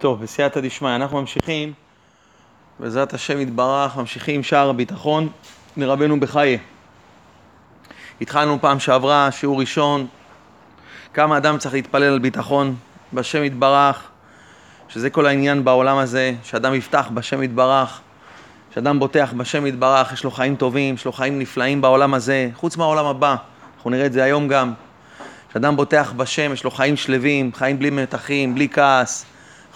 טוב, בסייעתא דשמיא, אנחנו ממשיכים, בעזרת השם יתברך, ממשיכים שער הביטחון מרבנו בחיי. התחלנו פעם שעברה, שיעור ראשון, כמה אדם צריך להתפלל על ביטחון בשם יתברך, שזה כל העניין בעולם הזה, שאדם יפתח בשם יתברך, שאדם בוטח בשם יתברך, יש לו חיים טובים, יש לו חיים נפלאים בעולם הזה, חוץ מהעולם הבא, אנחנו נראה את זה היום גם. שאדם בוטח בשם, יש לו חיים שלווים, חיים בלי מתחים, בלי כעס,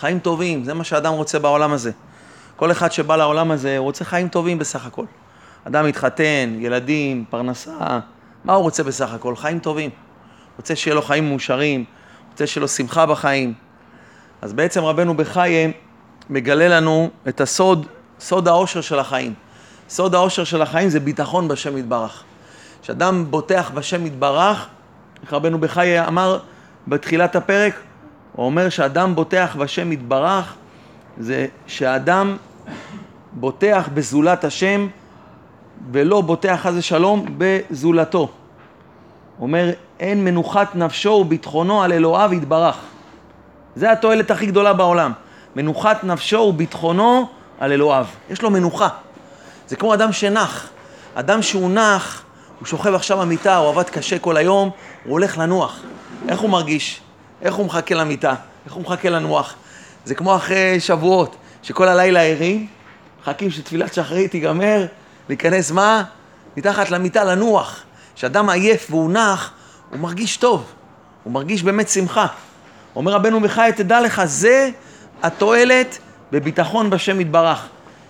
חיים טובים, זה מה שאדם רוצה בעולם הזה. כל אחד שבא לעולם הזה, הוא רוצה חיים טובים בסך הכל. אדם מתחתן, ילדים, פרנסה, מה הוא רוצה בסך הכל? חיים טובים. רוצה שיהיה לו חיים מאושרים, רוצה שיהיה לו שמחה בחיים. אז בעצם רבנו בחיי מגלה לנו את הסוד, סוד האושר של החיים. סוד האושר של החיים זה ביטחון בשם יתברך. כשאדם בוטח בשם יתברך, רבנו בחיי אמר בתחילת הפרק, הוא אומר שאדם בוטח בשם יתברך, זה שאדם בוטח בזולת השם, ולא בוטח חס ושלום בזולתו. הוא אומר, אין מנוחת נפשו וביטחונו על אלוהיו יתברך. זה התועלת הכי גדולה בעולם. מנוחת נפשו וביטחונו על אלוהיו. יש לו מנוחה. זה כמו אדם שנח. אדם שהוא נח, הוא שוכב עכשיו במיטה, הוא עבד קשה כל היום, הוא הולך לנוח. איך הוא מרגיש? איך הוא מחכה למיטה? איך הוא מחכה לנוח? זה כמו אחרי שבועות, שכל הלילה ערים, מחכים שתפילת שחרית תיגמר, להיכנס מה? מתחת למיטה לנוח. כשאדם עייף והוא נח, הוא מרגיש טוב. הוא מרגיש באמת שמחה. אומר רבנו בחיי, תדע לך, זה התועלת בביטחון בשם יתברך.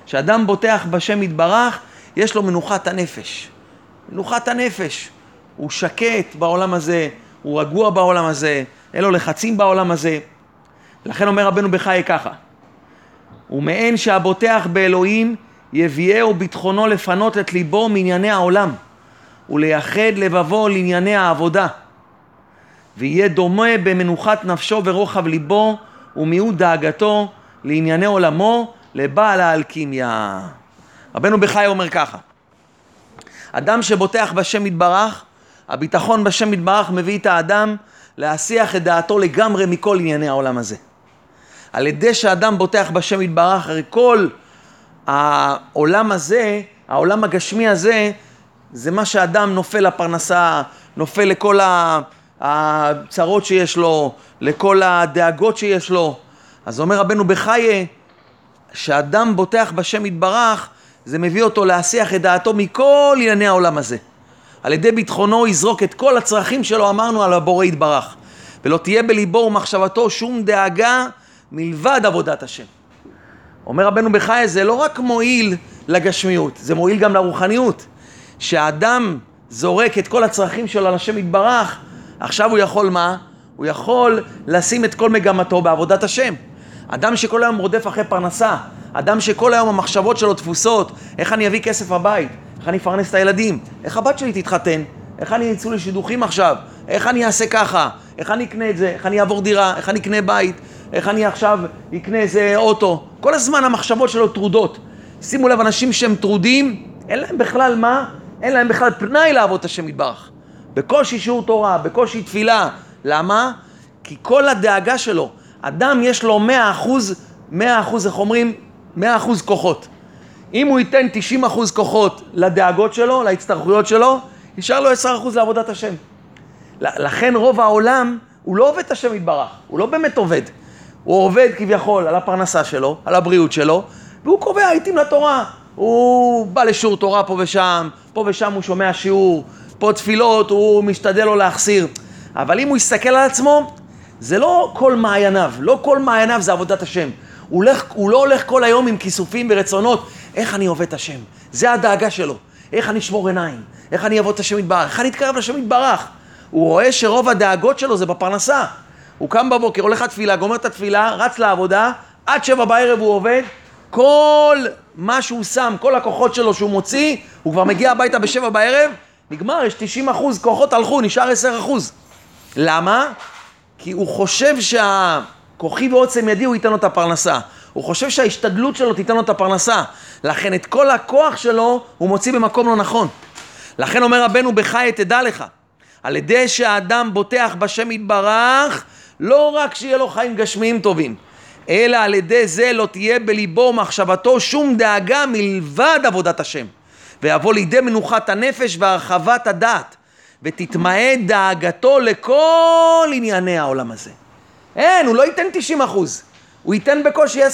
כשאדם בוטח בשם יתברך, יש לו מנוחת הנפש. מנוחת הנפש. הוא שקט בעולם הזה, הוא רגוע בעולם הזה, אין לו לחצים בעולם הזה. לכן אומר רבנו בחיי ככה, ומעין שהבוטח באלוהים יביאהו ביטחונו לפנות את ליבו מענייני העולם, ולייחד לבבו לענייני העבודה, ויהיה דומה במנוחת נפשו ורוחב ליבו, ומיעוט דאגתו לענייני עולמו, לבעל האלכימיה. רבנו בחיי אומר ככה, אדם שבוטח בשם יתברך, הביטחון בשם יתברך מביא את האדם להסיח את דעתו לגמרי מכל ענייני העולם הזה. על ידי שאדם בוטח בשם יתברך, הרי כל העולם הזה, העולם הגשמי הזה, זה מה שאדם נופל לפרנסה, נופל לכל הצרות שיש לו, לכל הדאגות שיש לו. אז אומר רבנו בחיי, שאדם בוטח בשם יתברך, זה מביא אותו להסיח את דעתו מכל ענייני העולם הזה. על ידי ביטחונו יזרוק את כל הצרכים שלו, אמרנו, על הבורא יתברך. ולא תהיה בליבו ומחשבתו שום דאגה מלבד עבודת השם. אומר רבנו בחיי, זה לא רק מועיל לגשמיות, זה מועיל גם לרוחניות. שהאדם זורק את כל הצרכים שלו על השם יתברך, עכשיו הוא יכול מה? הוא יכול לשים את כל מגמתו בעבודת השם. אדם שכל היום רודף אחרי פרנסה, אדם שכל היום המחשבות שלו תפוסות, איך אני אביא כסף הבית? איך אני אפרנס את הילדים? איך הבת שלי תתחתן? איך אני אצאו לשידוכים עכשיו? איך אני אעשה ככה? איך אני אקנה את זה? איך אני אעבור דירה? איך אני אקנה בית? איך אני עכשיו אקנה איזה אוטו? כל הזמן המחשבות שלו טרודות. שימו לב, אנשים שהם טרודים, אין להם בכלל מה? אין להם בכלל פנאי לעבוד השם יתברך. בקושי שיעור תורה, בקושי תפילה. למה? כי כל הדאגה שלו, אדם יש לו 100%, איך אומרים? 100% כוחות. אם הוא ייתן 90% כוחות לדאגות שלו, להצטרכויות שלו, יישאר לו 10% לעבודת השם. לכן רוב העולם, הוא לא עובד השם יתברך, הוא לא באמת עובד. הוא עובד כביכול על הפרנסה שלו, על הבריאות שלו, והוא קובע עיתים לתורה. הוא בא לשיעור תורה פה ושם הוא שומע שיעור, פה תפילות, הוא משתדל לו להחסיר. אבל אם הוא יסתכל על עצמו, זה לא כל מעייניו, לא כל מעייניו זה עבודת השם. הוא לא הולך כל היום עם כיסופים ורצונות, איך אני עובד את השם, זה הדאגה שלו, איך אני אשמור עיניים, איך אני אעבוד את השם יתברך, איך אני אתקרב לשם יתברך. הוא רואה שרוב הדאגות שלו זה בפרנסה. הוא קם בבוקר, הולך לתפילה, גומר את התפילה, רץ לעבודה, עד 7 בערב הוא עובד, כל מה שהוא שם, כל הכוחות שלו שהוא מוציא, הוא כבר מגיע הביתה 7 בערב, נגמר, יש 90% כוחות הלכו, נשאר 10%. למה? כי הוא חושב כוחי ועוצם ידי הוא ייתן לו את הפרנסה. הוא חושב שההשתדלות שלו תיתן לו את הפרנסה. לכן את כל הכוח שלו הוא מוציא במקום לא נכון. לכן אומר רבנו בחיי, תדע לך, על ידי שהאדם בוטח בשם יתברך, לא רק שיהיה לו חיים גשמיים טובים, אלא על ידי זה לא תהיה בליבו מחשבתו שום דאגה מלבד עבודת השם, ויבוא לידי מנוחת הנפש והרחבת הדעת, ותתמעט דאגתו לכל ענייני העולם הזה. אין, הוא לא ייתן 90%, הוא ייתן בקושי 10%.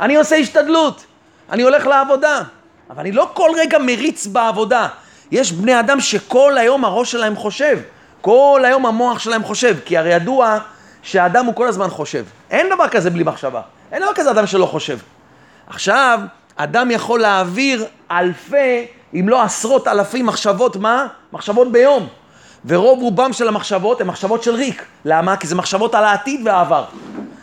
אני עושה השתדלות, אני הולך לעבודה, אבל אני לא כל רגע מריץ בעבודה. יש בני אדם שכל היום הראש שלהם חושב, כל היום המוח שלהם חושב, כי הרי ידוע שהאדם הוא כל הזמן חושב. אין דבר כזה בלי מחשבה, אין דבר כזה אדם שלא חושב. עכשיו, אדם יכול להעביר אלפי, אם לא עשרות אלפים מחשבות, מה? מחשבות ביום. ורוב רובם של המחשבות הן מחשבות של ריק. למה? כי זה מחשבות על העתיד והעבר.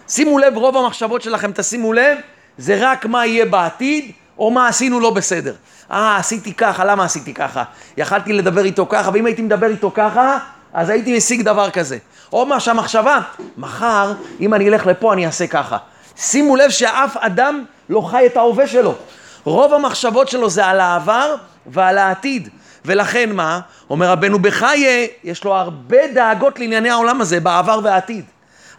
שימו לב, רוב המחשבות שלכם, תשימו לב, זה רק מה יהיה בעתיד, או מה עשינו לא בסדר. עשיתי ככה, למה עשיתי ככה? יכלתי לדבר איתו ככה, ואם הייתי מדבר איתו ככה, אז הייתי משיג דבר כזה. או מה שהמחשבה, מחר, אם אני אלך לפה, אני אעשה ככה. שימו לב שאף אדם לא חי את ההווה שלו. רוב המחשבות שלו זה על העבר ועל העתיד. ולכן מה? אומר רבנו בחיי, יש לו הרבה דאגות לענייני העולם הזה, בעבר והעתיד.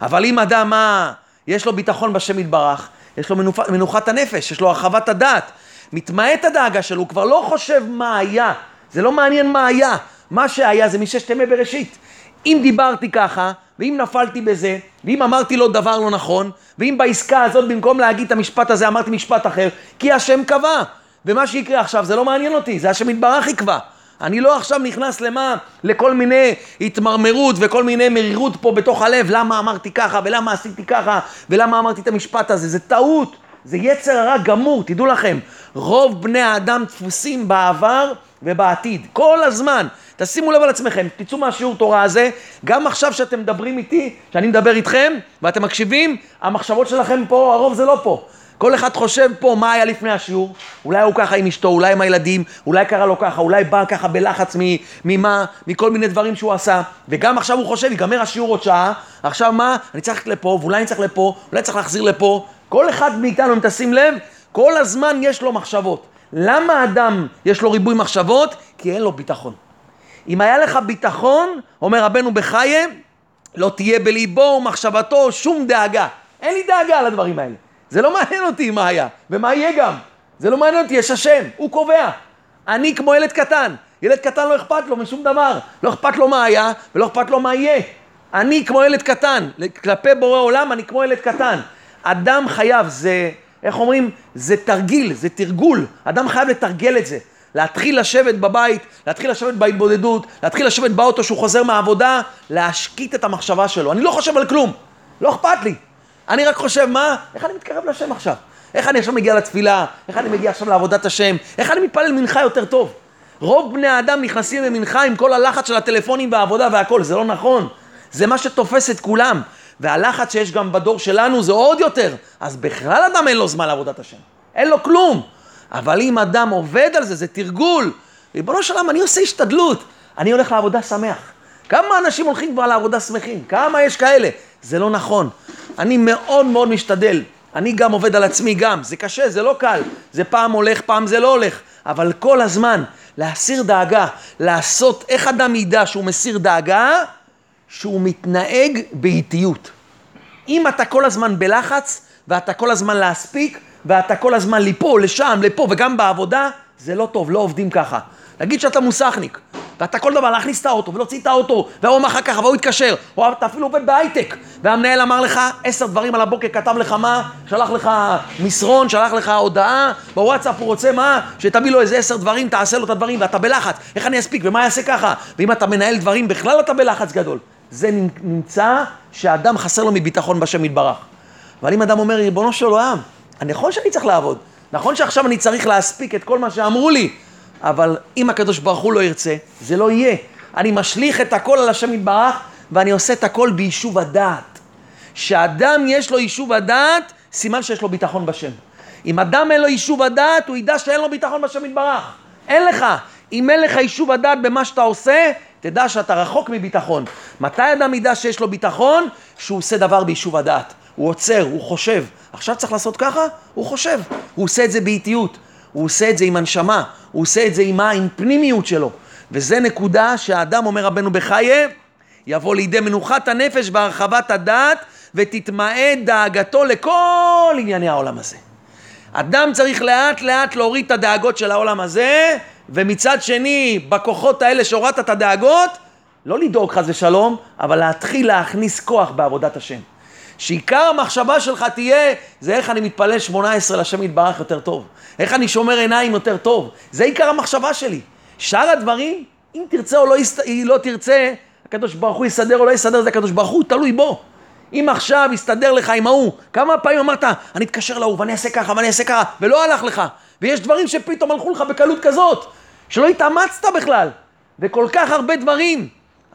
אבל אם אדם, מה? יש לו ביטחון בשם יתברך, יש לו מנוחת הנפש, יש לו הרחבת הדעת, מתמעט הדאגה שלו, הוא כבר לא חושב מה היה, זה לא מעניין מה היה, מה שהיה זה מששת ימי בראשית. אם דיברתי ככה, ואם נפלתי בזה, ואם אמרתי לו דבר לא נכון, ואם בעסקה הזאת במקום להגיד את המשפט הזה אמרתי משפט אחר, כי השם קבע, ומה שיקרה עכשיו זה לא מעניין אותי, זה השם יתברך יקבע. אני לא עכשיו נכנס למה, לכל מיני התמרמרות וכל מיני מרירות פה בתוך הלב, למה אמרתי ככה ולמה עשיתי ככה ולמה אמרתי את המשפט הזה, זה טעות, זה יצר הרע גמור, תדעו לכם, רוב בני האדם תפוסים בעבר ובעתיד, כל הזמן, תשימו לב על עצמכם, תצאו מהשיעור תורה הזה, גם עכשיו שאתם מדברים איתי, שאני מדבר איתכם ואתם מקשיבים, המחשבות שלכם פה, הרוב זה לא פה. כל אחד חושב פה מה היה לפני השיעור, אולי הוא ככה עם אשתו, אולי עם הילדים, אולי קרה לו ככה, אולי בא ככה בלחץ ממה, מכל מיני דברים שהוא עשה, וגם עכשיו הוא חושב, ייגמר השיעור עוד שעה, עכשיו מה? אני צריך לפה, ואולי אני צריך לפה, אולי צריך להחזיר לפה, כל אחד מאיתנו, אם תשים לב, כל הזמן יש לו מחשבות. למה אדם יש לו ריבוי מחשבות? כי אין לו ביטחון. אם היה לך ביטחון, אומר רבנו בחיי, לא תהיה בליבו מחשבתו שום דאגה. אין לי דאגה על הדברים האלה. זה לא מעניין אותי מה היה, ומה יהיה גם. זה לא מעניין אותי, יש השם, הוא קובע. אני כמו ילד קטן. ילד קטן לא אכפת לו משום דבר. לא אכפת לו מה היה, ולא אכפת לו מה יהיה. אני כמו ילד קטן. כלפי בורא עולם, אני כמו ילד קטן. אדם חייב, זה, איך אומרים? זה תרגיל, זה תרגול. אדם חייב לתרגל את זה. להתחיל לשבת בבית, להתחיל לשבת בהתבודדות, להתחיל לשבת באוטו שהוא חוזר מהעבודה, להשקיט את המחשבה שלו. אני לא חושב על כלום. לא אכפת לי. אני רק חושב, מה? איך אני מתקרב לשם עכשיו? איך אני עכשיו מגיע לתפילה? איך אני מגיע עכשיו לעבודת השם? איך אני מתפלל מנחה יותר טוב? רוב בני האדם נכנסים למנחה עם כל הלחץ של הטלפונים והעבודה והכל. זה לא נכון. זה מה שתופס את כולם. והלחץ שיש גם בדור שלנו זה עוד יותר. אז בכלל אדם אין לו זמן לעבודת השם. אין לו כלום. אבל אם אדם עובד על זה, זה תרגול. ריבונו של עולם, אני עושה השתדלות. אני הולך לעבודה שמח. כמה אנשים הולכים כבר לעבודה שמחים? כמה יש כאלה? זה לא נכון. אני מאוד מאוד משתדל. אני גם עובד על עצמי גם. זה קשה, זה לא קל. זה פעם הולך, פעם זה לא הולך. אבל כל הזמן, להסיר דאגה, לעשות איך אדם ידע שהוא מסיר דאגה, שהוא מתנהג באיטיות. אם אתה כל הזמן בלחץ, ואתה כל הזמן להספיק, ואתה כל הזמן לפה, לשם, לפה, וגם בעבודה, זה לא טוב, לא עובדים ככה. נגיד שאתה מוסכניק, ואתה כל דבר להכניס את האוטו, ולהוציא את האוטו, והוא אמר ככה, והוא התקשר, או אתה אפילו עובד בהייטק, והמנהל אמר לך 10 דברים על הבוקר, כתב לך מה, שלח לך מסרון, שלח לך הודעה, בוואטסאפ הוא רוצה מה, שתביא לו איזה 10 דברים, תעשה לו את הדברים, ואתה בלחץ, איך אני אספיק, ומה יעשה ככה, ואם אתה מנהל דברים, בכלל אתה בלחץ גדול. זה נמצא שהאדם חסר לו מביטחון בשם יתברך. אבל אם אדם אומר, ריבונו של עולם, נכון שאני צריך לעבוד, נכון שעכשיו אני צריך להספיק את כל מה שאמרו לי, אבל אם הקדוש ברוך הוא לא ירצה, זה לא יהיה. אני משליך את הכל על השם יתברך, ואני עושה את הכל ביישוב הדעת. שאדם יש לו יישוב הדעת, סימן שיש לו ביטחון בשם. אם אדם אין לו יישוב הדעת, הוא ידע שאין לו ביטחון בשם יתברך. אין לך. אם אין לך יישוב הדעת במה שאתה עושה, תדע שאתה רחוק מביטחון. מתי אדם ידע שיש לו ביטחון? שהוא עושה דבר ביישוב הדעת. הוא עוצר, הוא חושב. עכשיו צריך לעשות ככה? הוא חושב. הוא עושה את זה באיטיות. הוא עושה את זה עם הנשמה, הוא עושה את זה עם פנימיות שלו. וזה נקודה שהאדם, אומר רבנו בחיי, יבוא לידי מנוחת הנפש והרחבת הדעת, ותתמאה דאגתו לכל ענייני העולם הזה. אדם צריך לאט לאט להוריד את הדאגות של העולם הזה, ומצד שני, בכוחות האלה שהורדת את הדאגות, לא לדאוג חס ושלום, אבל להתחיל להכניס כוח בעבודת השם. שעיקר המחשבה שלך תהיה, זה איך אני מתפלל 18 לשם יתברך יותר טוב. איך אני שומר עיניים יותר טוב. זה עיקר המחשבה שלי. שאר הדברים, אם תרצה או לא תרצה, הקדוש ברוך הוא יסדר או לא יסדר, זה הקדוש ברוך הוא, תלוי בו. אם עכשיו יסתדר לך עם ההוא, כמה פעמים אמרת, אני אתקשר להוא ואני אעשה ככה ואני אעשה ככה, ולא הלך לך. ויש דברים שפתאום הלכו לך בקלות כזאת, שלא התאמצת בכלל. וכל כך הרבה דברים.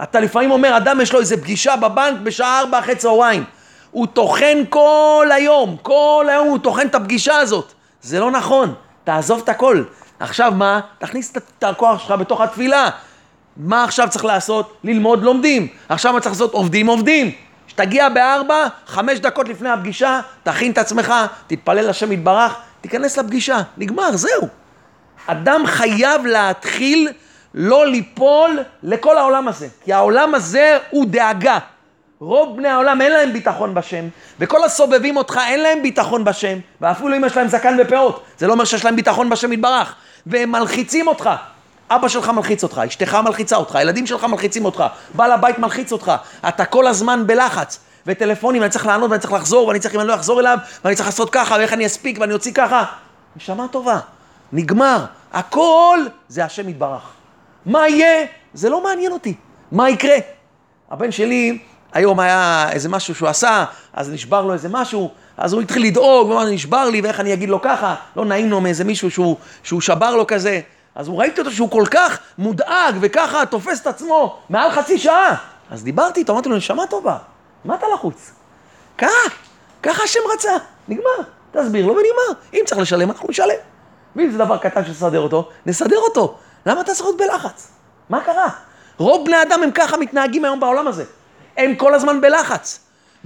אתה לפעמים אומר, אדם יש לו איזה פגישה בבנק בשעה 4 אחרי צהריים. הוא תוכן כל היום הוא תוכן את הפגישה הזאת. זה לא נכון, תעזוב את הכל. עכשיו מה? תכניס את הכוח שלך בתוך התפילה. מה עכשיו צריך לעשות? ללמוד, לומדים. עכשיו מה צריך לעשות? עובדים. שתגיע בארבע, 5 דקות לפני הפגישה, תכין את עצמך, תתפלל לשם יתברך, תיכנס לפגישה, נגמר, זהו. אדם חייב להתחיל לא ליפול לכל העולם הזה, כי העולם הזה הוא דאגה. רוב בני העולם אין להם ביטחון בשם, וכל הסובבים אותך אין להם ביטחון בשם, ואפילו אם יש להם זקן ופאות, זה לא אומר שיש להם ביטחון בשם יתברך, והם מלחיצים אותך. אבא שלך מלחיץ אותך, אשתך מלחיצה אותך, הילדים שלך מלחיצים אותך, בעל הבית מלחיץ אותך, אתה כל הזמן בלחץ, וטלפונים, אני צריך לענות ואני צריך לחזור, ואני צריך אם אני לא אחזור אליו, ואני צריך לעשות ככה, ואיך אני אספיק ואני אוציא ככה. נשמה טובה, נגמר, הכל זה השם יתברך. מה יהיה? זה לא מעניין אותי. מה יקרה? הבן שלי היום היה איזה משהו שהוא עשה, אז נשבר לו איזה משהו, אז הוא התחיל לדאוג, ואמר, נשבר לי, ואיך אני אגיד לו ככה, לא נעים לו מאיזה מישהו שהוא שבר לו כזה. אז הוא ראיתי אותו שהוא כל כך מודאג, וככה תופס את עצמו, מעל חצי שעה. אז דיברתי איתו, אמרתי לו, נשמה טובה, מה אתה לחוץ? ככה השם רצה, נגמר, תסביר לו ונגמר. אם צריך לשלם, אנחנו נשלם. ואם זה דבר קטן שסדר אותו, נסדר אותו. למה אתה צריך להיות בלחץ? מה קרה? רוב בני אדם הם ככה מתנהגים היום בעולם הזה. הם כל הזמן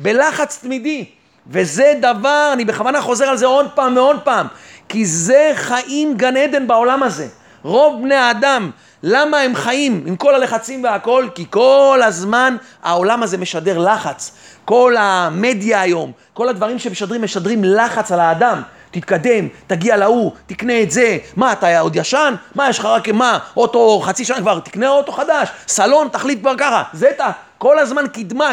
בלחץ תמידי, וזה דבר, אני בכוונה חוזר על זה עוד פעם ועוד פעם, כי זה חיים גן עדן בעולם הזה. רוב בני האדם, למה הם חיים עם כל הלחצים והכל? כי כל הזמן העולם הזה משדר לחץ. כל המדיה היום, כל הדברים שמשדרים לחץ על האדם. תתקדם, תגיע להוא, תקנה את זה. מה, אתה עוד ישן? מה, יש לך רק מה? אוטו חצי שנה כבר, תקנה אוטו חדש. סלון, תחליט כבר ככה. זה אתה. כל הזמן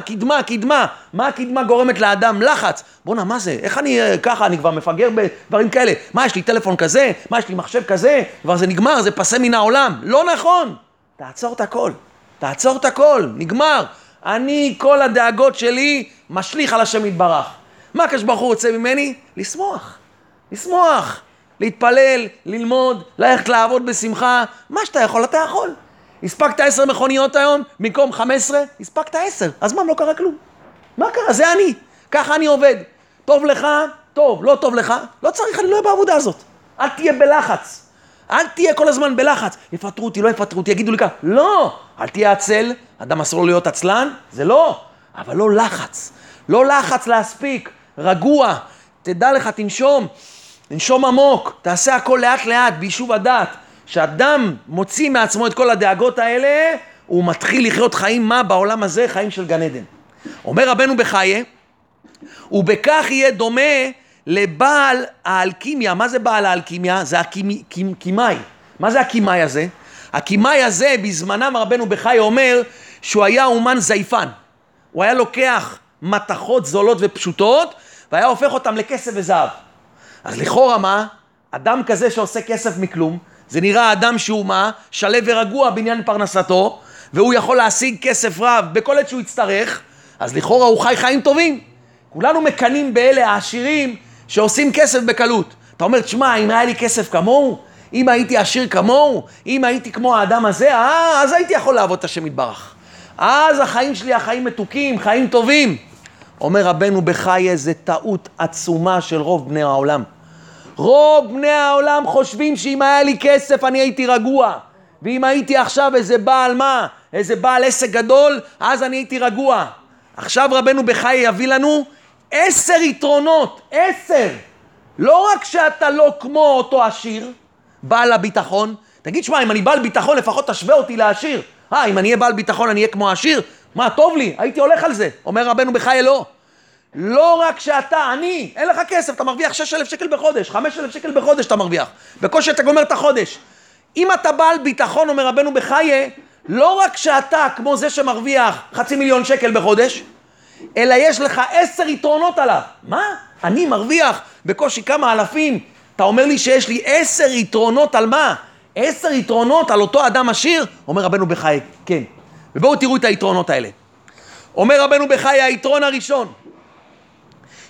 קדמה. מה הקדמה גורמת לאדם? לחץ. בונה, מה זה? איך אני ככה? אני כבר מפגר בדברים כאלה. מה, יש לי טלפון כזה? מה, יש לי מחשב כזה? כבר זה נגמר, זה פסה מן העולם. לא נכון. תעצור את הכל. נגמר. אני, כל הדאגות שלי, משליך על השם יתברך. מה הקדוש ברוך הוא רוצה ממני? לשמוח, להתפלל, ללמוד, ללכת לעבוד בשמחה, מה שאתה יכול, אתה יכול. הספקת 10 מכוניות היום, במקום 15, הספקת 10, אז מה, לא קרה כלום? מה קרה? זה אני, ככה אני עובד. טוב לך, טוב, לא טוב לך, לא צריך, אני לא אהיה בעבודה הזאת. אל תהיה בלחץ, אל תהיה כל הזמן בלחץ. יפטרו אותי, לא יפטרו אותי, יגידו לי כך, לא, אל תהיה עצל, אדם אסור לו להיות עצלן, זה לא, אבל לא לחץ להספיק, רגוע, תדע לך, תנשום עמוק, תעשה הכל לאט לאט, ביישוב הדעת, שאדם מוציא מעצמו את כל הדאגות האלה, הוא מתחיל לחיות חיים מה בעולם הזה? חיים של גן עדן. אומר רבנו בחיי, ובכך יהיה דומה לבעל האלכימיה. מה זה בעל האלכימיה? זה הקימאי. מה זה הקימאי הזה? הקימאי הזה בזמנם רבנו בחיי אומר, שהוא היה אומן זייפן. הוא היה לוקח מתכות זולות ופשוטות, והיה הופך אותם לכסף וזהב. אז לכאורה מה? אדם כזה שעושה כסף מכלום, זה נראה אדם שהוא מה? שלב ורגוע בעניין פרנסתו, והוא יכול להשיג כסף רב בכל עת שהוא יצטרך, אז לכאורה הוא חי חיים טובים. כולנו מקנים באלה העשירים שעושים כסף בקלות. אתה אומר, תשמע, אם היה לי כסף כמוהו, אם הייתי עשיר כמוהו, אם הייתי כמו האדם הזה, אז הייתי יכול לעבוד את השם יתברך. אז החיים שלי, החיים מתוקים, חיים טובים. אומר רבנו בחיי, זה טעות עצומה של רוב בני העולם. רוב בני העולם חושבים שאם היה לי כסף אני הייתי רגוע. ואם הייתי עכשיו איזה בעל עסק גדול, אז אני הייתי רגוע. עכשיו רבנו בחיי יביא לנו 10 יתרונות. 10. לא רק שאתה לא כמו אותו עשיר, בעל הביטחון. תגיד, שמה, אם אני בעל ביטחון לפחות תשווה אותי לעשיר. אם אני אהיה בעל ביטחון אני אהיה כמו עשיר. מה, טוב לי, הייתי הולך על זה. אומר רבנו בחיי, לא. לא רק שאתה עני, אין לך כסף, אתה מרוויח 6,000 שקל בחודש, 5,000 שקל בחודש אתה מרוויח. בקושי אתה גומר את החודש. אם אתה בעל ביטחון, אומר רבנו בחיי, לא רק שאתה כמו זה שמרוויח 500,000 שקל בחודש, אלא יש לך 10 יתרונות עליו. מה? אני מרוויח בקושי כמה אלפים. אתה אומר לי שיש לי 10 יתרונות על מה? 10 יתרונות על אותו אדם עשיר? אומר רבנו בחיי, כן. ובואו תראו את היתרונות האלה. אומר רבנו בחיי, היתרון הראשון,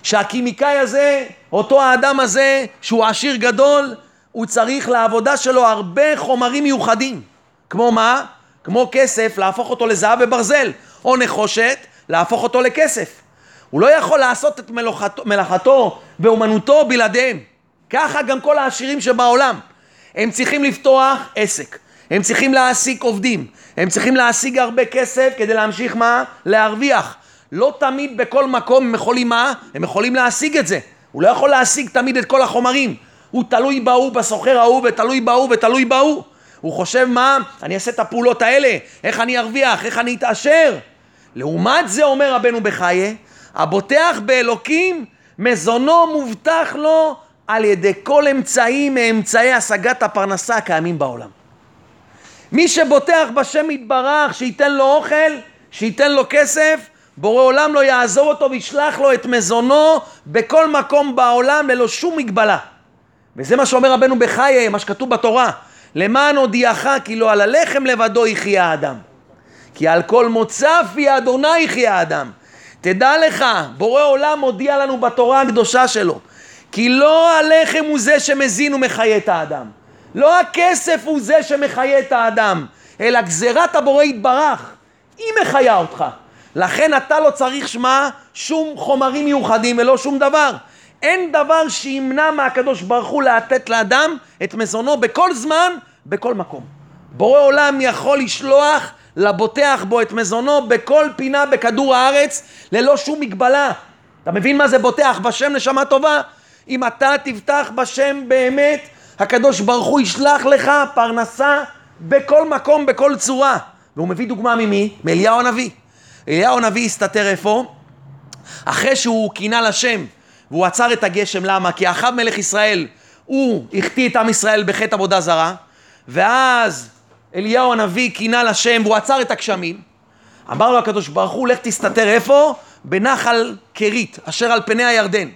שהכימיקאי הזה, אותו האדם הזה, שהוא עשיר גדול, הוא צריך לעבודה שלו הרבה חומרים מיוחדים. כמו מה? כמו כסף, להפוך אותו לזהב וברזל, או נחושת, להפוך אותו לכסף. הוא לא יכול לעשות את מלאכתו ואומנותו בלעדיהם. ככה גם כל העשירים שבעולם. הם צריכים לפתוח עסק, הם צריכים להעסיק עובדים, הם צריכים להשיג הרבה כסף כדי להמשיך מה? להרוויח. לא תמיד בכל מקום הם יכולים מה? הם יכולים להשיג את זה. הוא לא יכול להשיג תמיד את כל החומרים. הוא תלוי באו, בסוחר ההוא, ותלוי באו, ותלוי באו. הוא חושב מה? אני אעשה את הפעולות האלה, איך אני ארוויח, איך אני אתעשר. לעומת זה אומר רבנו בחיי, הבוטח באלוקים, מזונו מובטח לו על ידי כל אמצעים מאמצעי השגת הפרנסה הקיימים בעולם. מי שבוטח בשם יתברך, שייתן לו אוכל, שייתן לו כסף, בורא עולם לא יעזוב אותו וישלח לו את מזונו בכל מקום בעולם ללא שום מגבלה. וזה מה שאומר רבנו בחיי, מה שכתוב בתורה, למען הודיעך כי לא על הלחם לבדו יחיה האדם, כי על כל מוצא פי אדוני יחיה האדם. תדע לך, בורא עולם הודיע לנו בתורה הקדושה שלו, כי לא הלחם הוא זה שמזין ומחיה את האדם, לא הכסף הוא זה שמחיה את האדם, אלא גזירת הבורא יתברך, היא מחיה אותך. לכן אתה לא צריך שמה שום חומרים מיוחדים ולא שום דבר. אין דבר שימנע מהקדוש ברוך הוא לתת לאדם את מזונו בכל זמן, בכל מקום. בורא עולם יכול לשלוח לבוטח בו את מזונו בכל פינה בכדור הארץ ללא שום מגבלה. אתה מבין מה זה בוטח בשם נשמה טובה? אם אתה תבטח בשם באמת, הקדוש ברוך הוא ישלח לך פרנסה בכל מקום, בכל צורה. והוא מביא דוגמה ממי? מאליהו הנביא. אליהו הנביא הסתתר איפה? אחרי שהוא קינה לשם, והוא עצר את הגשם. למה? כי אחאב מלך ישראל, הוא הכתיא את עם ישראל בחטא עבודה זרה, ואז אליהו הנביא קינה לשם, והוא עצר את הגשמים. אמר לו הקדוש ברוך הוא, לך תסתתר איפה? בנחל קרית, אשר על פני הירדן.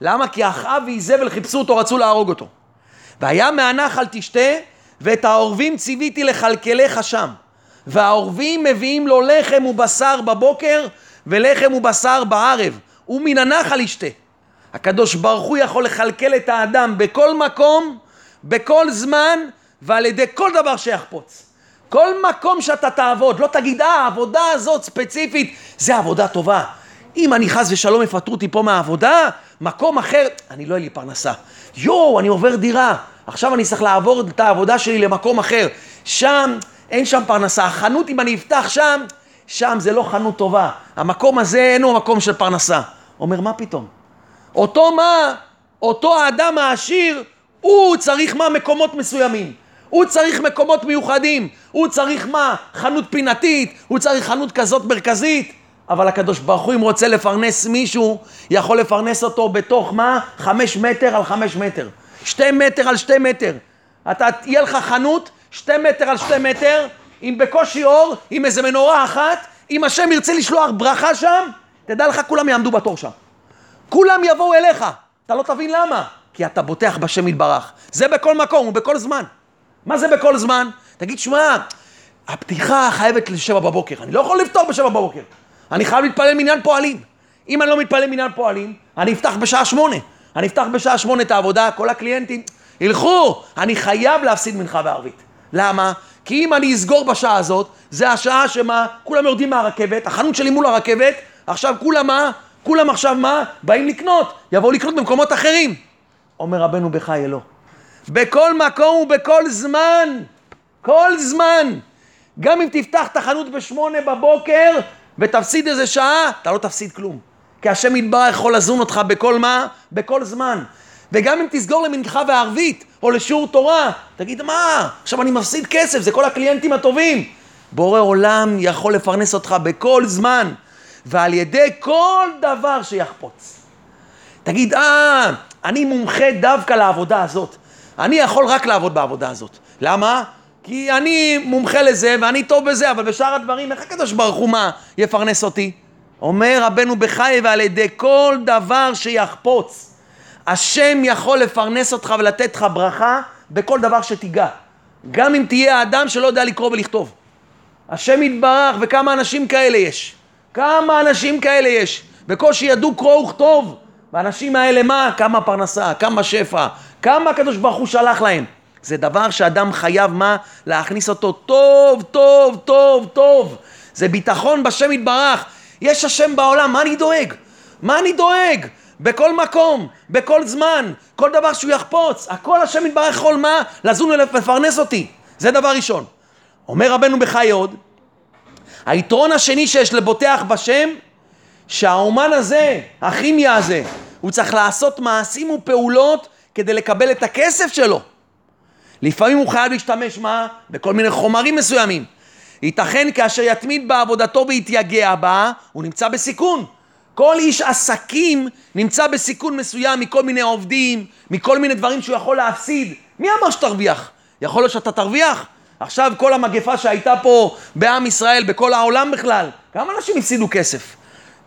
למה? כי אחאב ואיזבל חיפשו אותו, רצו להרוג אותו. והיה מהנחל תשתה, ואת העורבים ציוויתי לכלכלך שם. והעורבים מביאים לו לחם ובשר בבוקר, ולחם ובשר בערב, ומן הנחל ישתה. הקדוש ברוך הוא יכול לכלכל את האדם בכל מקום, בכל זמן, ועל ידי כל דבר שיחפוץ. כל מקום שאתה תעבוד, לא תגיד, העבודה הזאת ספציפית, זה עבודה טובה. אם אני חס ושלום יפטרו אותי פה מהעבודה, מקום אחר, אני לא אין לי פרנסה. אני עובר דירה, עכשיו אני צריך לעבור את העבודה שלי למקום אחר. שם, אין שם פרנסה. החנות, אם אני אפתח שם, שם זה לא חנות טובה. המקום הזה אינו מקום של פרנסה. אומר, מה פתאום? אותו האדם העשיר, הוא צריך מקומות מסוימים. הוא צריך מקומות מיוחדים. הוא צריך חנות פינתית. הוא צריך חנות כזאת מרכזית. אבל הקדוש ברוך הוא, אם רוצה לפרנס מישהו, יכול לפרנס אותו בתוך 5 מטר על 5 מטר. 2 מטר על 2 מטר. יהיה לך חנות, 2 מטר על 2 מטר, עם בקושי אור, עם איזה מנורה אחת. אם השם ירצה לשלוח ברכה שם, תדע לך, כולם יעמדו בתור שם. כולם יבואו אליך. אתה לא תבין למה. כי אתה בוטח בשם יתברך. זה בכל מקום ובכל זמן. מה זה בכל זמן? תגיד, שמע, הפתיחה חייבת לשבע בבוקר. אני לא יכול לפתוח בשבע בבוקר. אני חייב להתפלל מניין פועלים. אם אני לא מתפלל מניין פועלים, אני אפתח בשעה 8. אני אפתח בשעה 8 את העבודה, כל הקליינטים ילכו. אני חייב להפסיד מנחה בערבית. למה? כי אם אני אסגור בשעה הזאת, זה השעה שמה? כולם יורדים מהרכבת, החנות שלי מול הרכבת, עכשיו כולם עכשיו באים לקנות, יבואו לקנות במקומות אחרים. אומר רבנו בחיי, לא. בכל מקום ובכל זמן, כל זמן. גם אם תפתח את החנות 8 בבוקר, ותפסיד איזה שעה, אתה לא תפסיד כלום. כי השם יתברך יכול לזון אותך בכל בכל זמן. וגם אם תסגור למנחה וערבית, או לשיעור תורה, תגיד, מה? עכשיו אני מפסיד כסף, זה כל הקליינטים הטובים. בורא עולם יכול לפרנס אותך בכל זמן. ועל ידי כל דבר שיחפוץ. תגיד, אני מומחה דווקא לעבודה הזאת. אני יכול רק לעבוד בעבודה הזאת. למה? כי אני מומחה לזה ואני טוב בזה, אבל בשאר הדברים, איך הקדוש ברוך הוא מה יפרנס אותי? אומר רבנו בחי, ועל ידי כל דבר שיחפוץ. השם יכול לפרנס אותך ולתת לך ברכה בכל דבר שתיגע. גם אם תהיה האדם שלא יודע לקרוא ולכתוב. השם יתברך, וכמה אנשים כאלה יש. כמה אנשים כאלה יש. בקושי ידעו קרוא וכתוב. והאנשים האלה מה? כמה פרנסה, כמה שפע, כמה הקדוש ברוך הוא שלח להם. זה דבר שאדם חייב מה? להכניס אותו טוב, טוב, טוב, טוב. זה ביטחון בשם יתברך. יש השם בעולם, מה אני דואג? מה אני דואג? בכל מקום, בכל זמן, כל דבר שהוא יחפוץ, הכל השם יתברך כל מה? לזון ולפרנס אותי. זה דבר ראשון. אומר רבנו בחי עוד, היתרון השני שיש לבוטח בשם, שהאומן הזה, הכימיה הזה, הוא צריך לעשות מעשים ופעולות כדי לקבל את הכסף שלו. לפעמים הוא חייב להשתמש מה? בכל מיני חומרים מסוימים. ייתכן כאשר יתמיד בעבודתו והתייגע בה, הוא נמצא בסיכון. כל איש עסקים נמצא בסיכון מסוים מכל מיני עובדים, מכל מיני דברים שהוא יכול להפסיד. מי אמר שתרוויח? יכול להיות שאתה תרוויח? עכשיו כל המגפה שהייתה פה בעם ישראל, בכל העולם בכלל, כמה אנשים הפסידו כסף?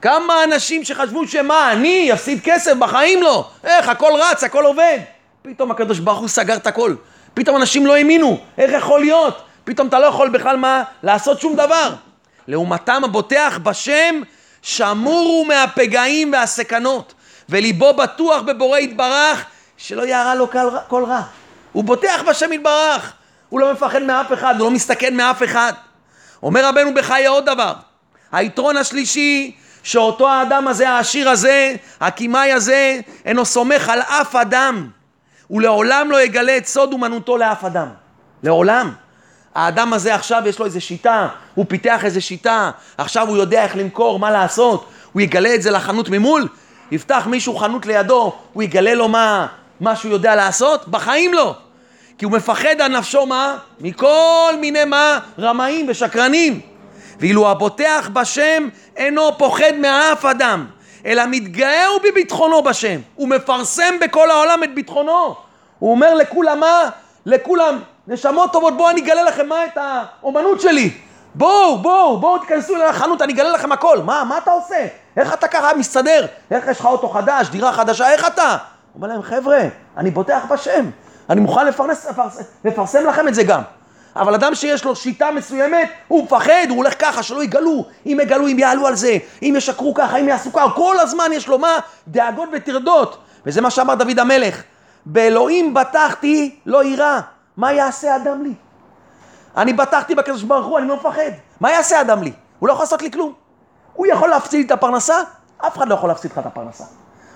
כמה אנשים שחשבו שמה, אני אפסיד כסף בחיים לא? איך, הכל רץ, הכל עובד. פתאום הקדוש ברוך הוא סגר את הכל. פתאום אנשים לא האמינו, איך יכול להיות? פתאום אתה לא יכול בכלל מה לעשות שום דבר. לעומתם הבוטח בשם שמורו מהפגעים והסכנות, וליבו בטוח בבורא יתברך, שלא יערה לו כל רע. הוא בוטח בשם יתברך, הוא לא מפחד מאף אחד, הוא לא מסתכן מאף אחד. אומר רבנו בחי עוד דבר, היתרון השלישי, שאותו האדם הזה, העשיר הזה, הכימאי הזה, אינו סומך על אף אדם. הוא לעולם לא יגלה את סוד אומנותו לאף אדם. לעולם. האדם הזה עכשיו יש לו איזו שיטה, הוא פיתח איזו שיטה, עכשיו הוא יודע איך למכור, מה לעשות, הוא יגלה את זה לחנות ממול, יפתח מישהו חנות לידו, הוא יגלה לו מה שהוא יודע לעשות, בחיים לא. כי הוא מפחד על נפשו מה? מכל מיני מה? רמאים ושקרנים. ואילו הבוטח בשם אינו פוחד מאף אדם, אלא מתגאה הוא בביטחונו בשם. הוא מפרסם בכל העולם את ביטחונו. הוא אומר לכולם מה? לכולם, נשמות טובות, בואו אני אגלה לכם מה את האומנות שלי. בואו תכנסו לחנות, אני אגלה לכם הכל. מה אתה עושה? איך אתה ככה מסתדר? איך יש לך אוטו חדש, דירה חדשה, איך אתה? אומר להם, חבר'ה, אני בוטח בשם. אני מוכן לפרסם לכם את זה גם. אבל אדם שיש לו שיטה מסוימת, הוא מפחד, הוא הולך ככה, שלא יגלו. אם יגלו, אם יעלו על זה, אם ישקרו ככה, אם יעשו ככה, כל הזמן יש לו מה? דאגות וטרדות. וזה מה שאמר דוד המלך. באלוהים בטחתי, לא ירא. מה יעשה אדם לי? אני בטחתי בקדוש ברוך הוא, אני לא מפחד. מה יעשה אדם לי? הוא לא יכול לעשות לי כלום. הוא יכול להפסיד לי את הפרנסה? אף אחד לא יכול להפסיד לך את הפרנסה.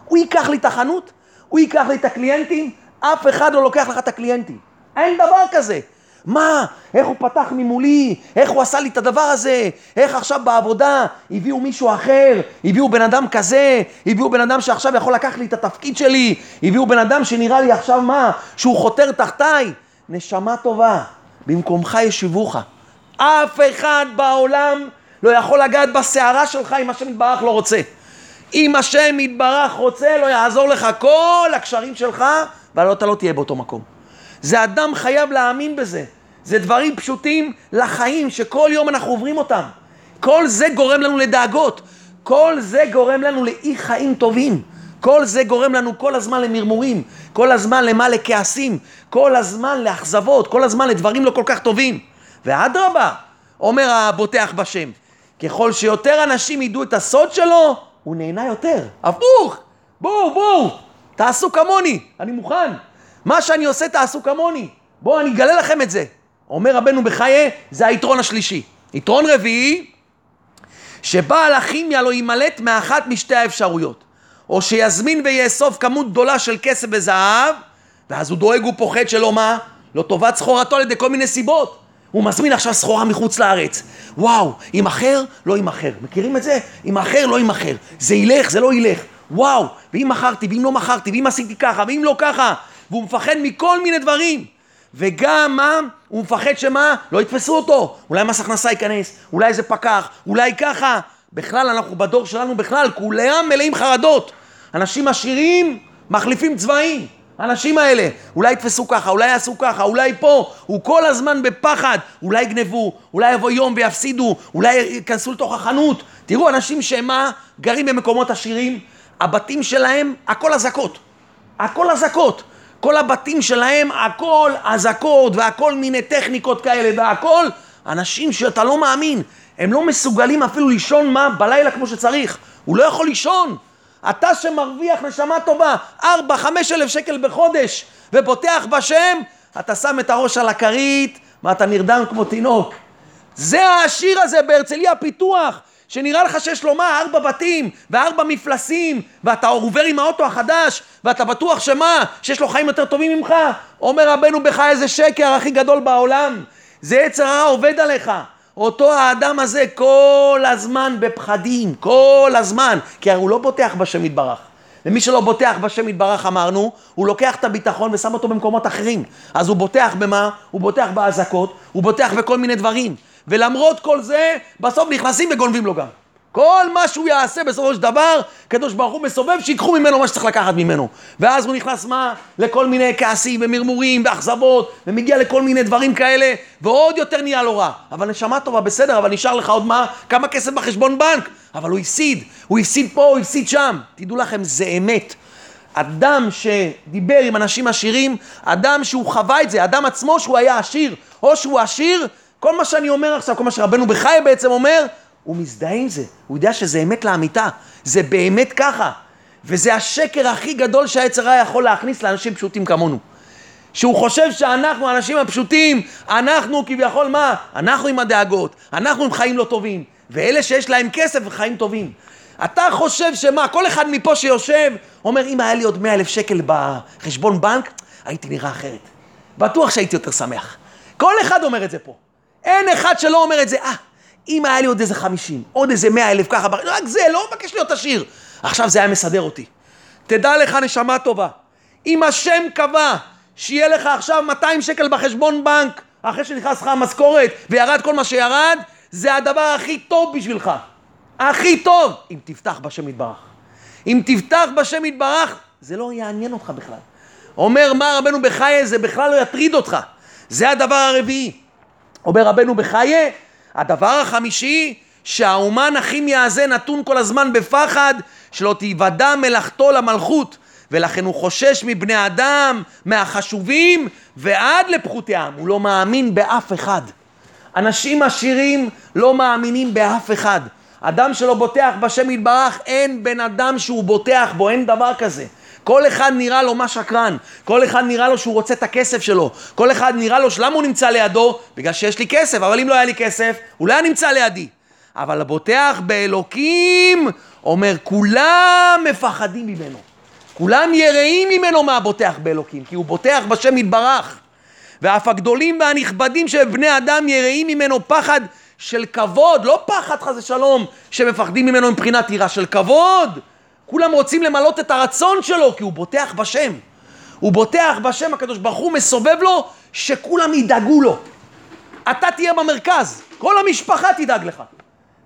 הוא ייקח לי את החנות, הוא ייקח לי את הקליינטים, אף אחד לא לוקח לך את הקליינטים. אין דבר כזה. מה? איך הוא פתח ממולי? איך הוא עשה לי את הדבר הזה? איך עכשיו בעבודה הביאו מישהו אחר? הביאו בן אדם כזה? הביאו בן אדם שעכשיו יכול לקח לי את התפקיד שלי? הביאו בן אדם שנראה לי עכשיו מה? שהוא חותר תחתיי? נשמה טובה, במקומך ישיבוך. אף אחד בעולם לא יכול לגעת בשערה שלך אם השם יתברך לא רוצה. אם השם יתברך רוצה, לא יעזור לך כל הקשרים שלך, אבל אתה לא תהיה באותו מקום. זה אדם חייב להאמין בזה. זה דברים פשוטים לחיים שכל יום אנחנו עוברים אותם. כל זה גורם לנו לדאגות. כל זה גורם לנו לאי חיים טובים. כל זה גורם לנו כל הזמן למרמורים. כל הזמן למה? לכעסים. כל הזמן לאכזבות. כל הזמן לדברים לא כל כך טובים. ואדרבה, אומר הבוטח בשם, ככל שיותר אנשים ידעו את הסוד שלו, הוא נהנה יותר. הפוך. בואו. תעשו כמוני. אני מוכן. מה שאני עושה תעשו כמוני. בואו אני אגלה לכם את זה. אומר רבנו בחיי, זה היתרון השלישי. יתרון רביעי, שבעל הכימיה לא יימלט מאחת משתי האפשרויות. או שיזמין ויאסוף כמות גדולה של כסף וזהב, ואז הוא דואג ופוחד שלא מה? לא תובע סחורתו על ידי כל מיני סיבות. הוא מזמין עכשיו סחורה מחוץ לארץ. וואו, אם אחר, לא אם אחר. מכירים את זה? אם אחר, לא אם אחר. זה ילך, זה לא ילך. וואו, ואם מכרתי, ואם לא מכרתי, ואם עשיתי ככה, ואם לא ככה. והוא מפחד מכל מיני דברים. וגם מה? הוא מפחד שמה? לא יתפסו אותו. אולי מס הכנסה ייכנס, אולי זה פקח, אולי ככה. בכלל אנחנו בדור שלנו בכלל, כולם מלאים חרדות. אנשים עשירים מחליפים צבעים. האנשים האלה, אולי יתפסו ככה, אולי יעשו ככה, אולי פה, הוא כל הזמן בפחד, אולי יגנבו, אולי יבוא יום ויפסידו, אולי יכנסו לתוך החנות. תראו, אנשים שמה גרים במקומות עשירים, הבתים שלהם, הכל הזקות. הכל הזקות. כל הבתים שלהם, הכל הזקות, והכל מיני טכניקות כאלה, והכל, אנשים שאתה לא מאמין, הם לא מסוגלים אפילו לישון מה בלילה כמו שצריך. הוא לא יכול לישון. אתה שמרוויח נשמה טובה, 4,000-5,000 שקל בחודש, ופותח בשם, אתה שם את הראש על הקרית, ואתה נרדם כמו תינוק. זה העשיר הזה בהרצליה פיתוח, שנראה לך שיש לו מה, 4 בתים, ו4 מפלסים, ואתה עובר עם האוטו החדש, ואתה בטוח שמה, שיש לו חיים יותר טובים ממך. אומר רבנו בך איזה שקר הכי גדול בעולם, זה יצר הרע עובד עליך. אותו האדם הזה כל הזמן בפחדים, כל הזמן, כי הוא לא בוטח בשם יתברך. ומי שלא בוטח בשם יתברך אמרנו, הוא לוקח את הביטחון ושם אותו במקומות אחרים. אז הוא בוטח במה? הוא בוטח בהזקות, הוא בוטח בכל מיני דברים. ולמרות כל זה, בסוף נכנסים וגונבים לו גם. כל מה שהוא יעשה בסופו של דבר, קדוש ברוך הוא מסובב שיקחו ממנו מה שצריך לקחת ממנו. ואז הוא נכנס מה? לכל מיני כעסים ומרמורים ואכזבות, ומגיע לכל מיני דברים כאלה, ועוד יותר נהיה לו רע. אבל נשמה טובה, בסדר, אבל נשאר לך עוד מה? כמה כסף בחשבון בנק? אבל הוא הפסיד פה, הוא הפסיד שם. תדעו לכם, זה אמת. אדם שדיבר עם אנשים עשירים, אדם שהוא חווה את זה, אדם עצמו שהוא היה עשיר, או שהוא עשיר, כל מה שאני אומר עכשיו, כל מה שרבנו בחי בעצם אומר, הוא מזדהה עם זה, הוא יודע שזה אמת לאמיתה, זה באמת ככה, וזה השקר הכי גדול שהיצר הרע יכול להכניס לאנשים פשוטים כמונו, שהוא חושב שאנחנו, האנשים הפשוטים, אנחנו כביכול מה? אנחנו עם הדאגות, אנחנו עם חיים לא טובים, ואלה שיש להם כסף וחיים טובים. אתה חושב שמה, כל אחד מפה שיושב, אומר, אם היה לי עוד 100,000 שקל בחשבון בנק, הייתי נראה אחרת, בטוח שהייתי יותר שמח. כל אחד אומר את זה פה, אין אחד שלא אומר את זה, אם היה לי עוד איזה 50, עוד איזה 100,000 ככה, רק זה, לא מבקש להיות עשיר. עכשיו זה היה מסדר אותי. תדע לך נשמה טובה. אם השם קבע שיהיה לך עכשיו 200 שקל בחשבון בנק, אחרי שנכנס לך המשכורת וירד כל מה שירד, זה הדבר הכי טוב בשבילך. הכי טוב. אם תפתח בשם יתברך. אם תפתח בשם יתברך, זה לא יעניין אותך בכלל. אומר מה רבנו בחיי, זה בכלל לא יטריד אותך. זה הדבר הרביעי. אומר רבנו בחיי, הדבר החמישי, שהאומן הכימיה הזה נתון כל הזמן בפחד, שלא תיוודע מלאכתו למלכות, ולכן הוא חושש מבני אדם, מהחשובים, ועד לפחותיהם. הוא לא מאמין באף אחד. אנשים עשירים לא מאמינים באף אחד. אדם שלא בוטח בשם יתברך, אין בן אדם שהוא בוטח בו, אין דבר כזה. כל אחד נראה לו מה שקרן, כל אחד נראה לו שהוא רוצה את הכסף שלו, כל אחד נראה לו שלמה הוא נמצא לידו, בגלל שיש לי כסף, אבל אם לא היה לי כסף, אולי אני נמצא לידי. אבל הבוטח באלוקים, אומר, כולם מפחדים ממנו, כולם יראים ממנו מהבוטח באלוקים, כי הוא בוטח בשם יתברך, ואף הגדולים והנכבדים שבני אדם יראים ממנו פחד של כבוד, לא פחד חס ושלום, שמפחדים ממנו מבחינת יראה של כבוד, כולם רוצים למלות את הרצון שלו, כי הוא בוטח בשם. הוא בוטח בשם, הקדוש ברוך הוא מסובב לו, שכולם ידאגו לו. אתה תהיה במרכז, כל המשפחה תדאג לך.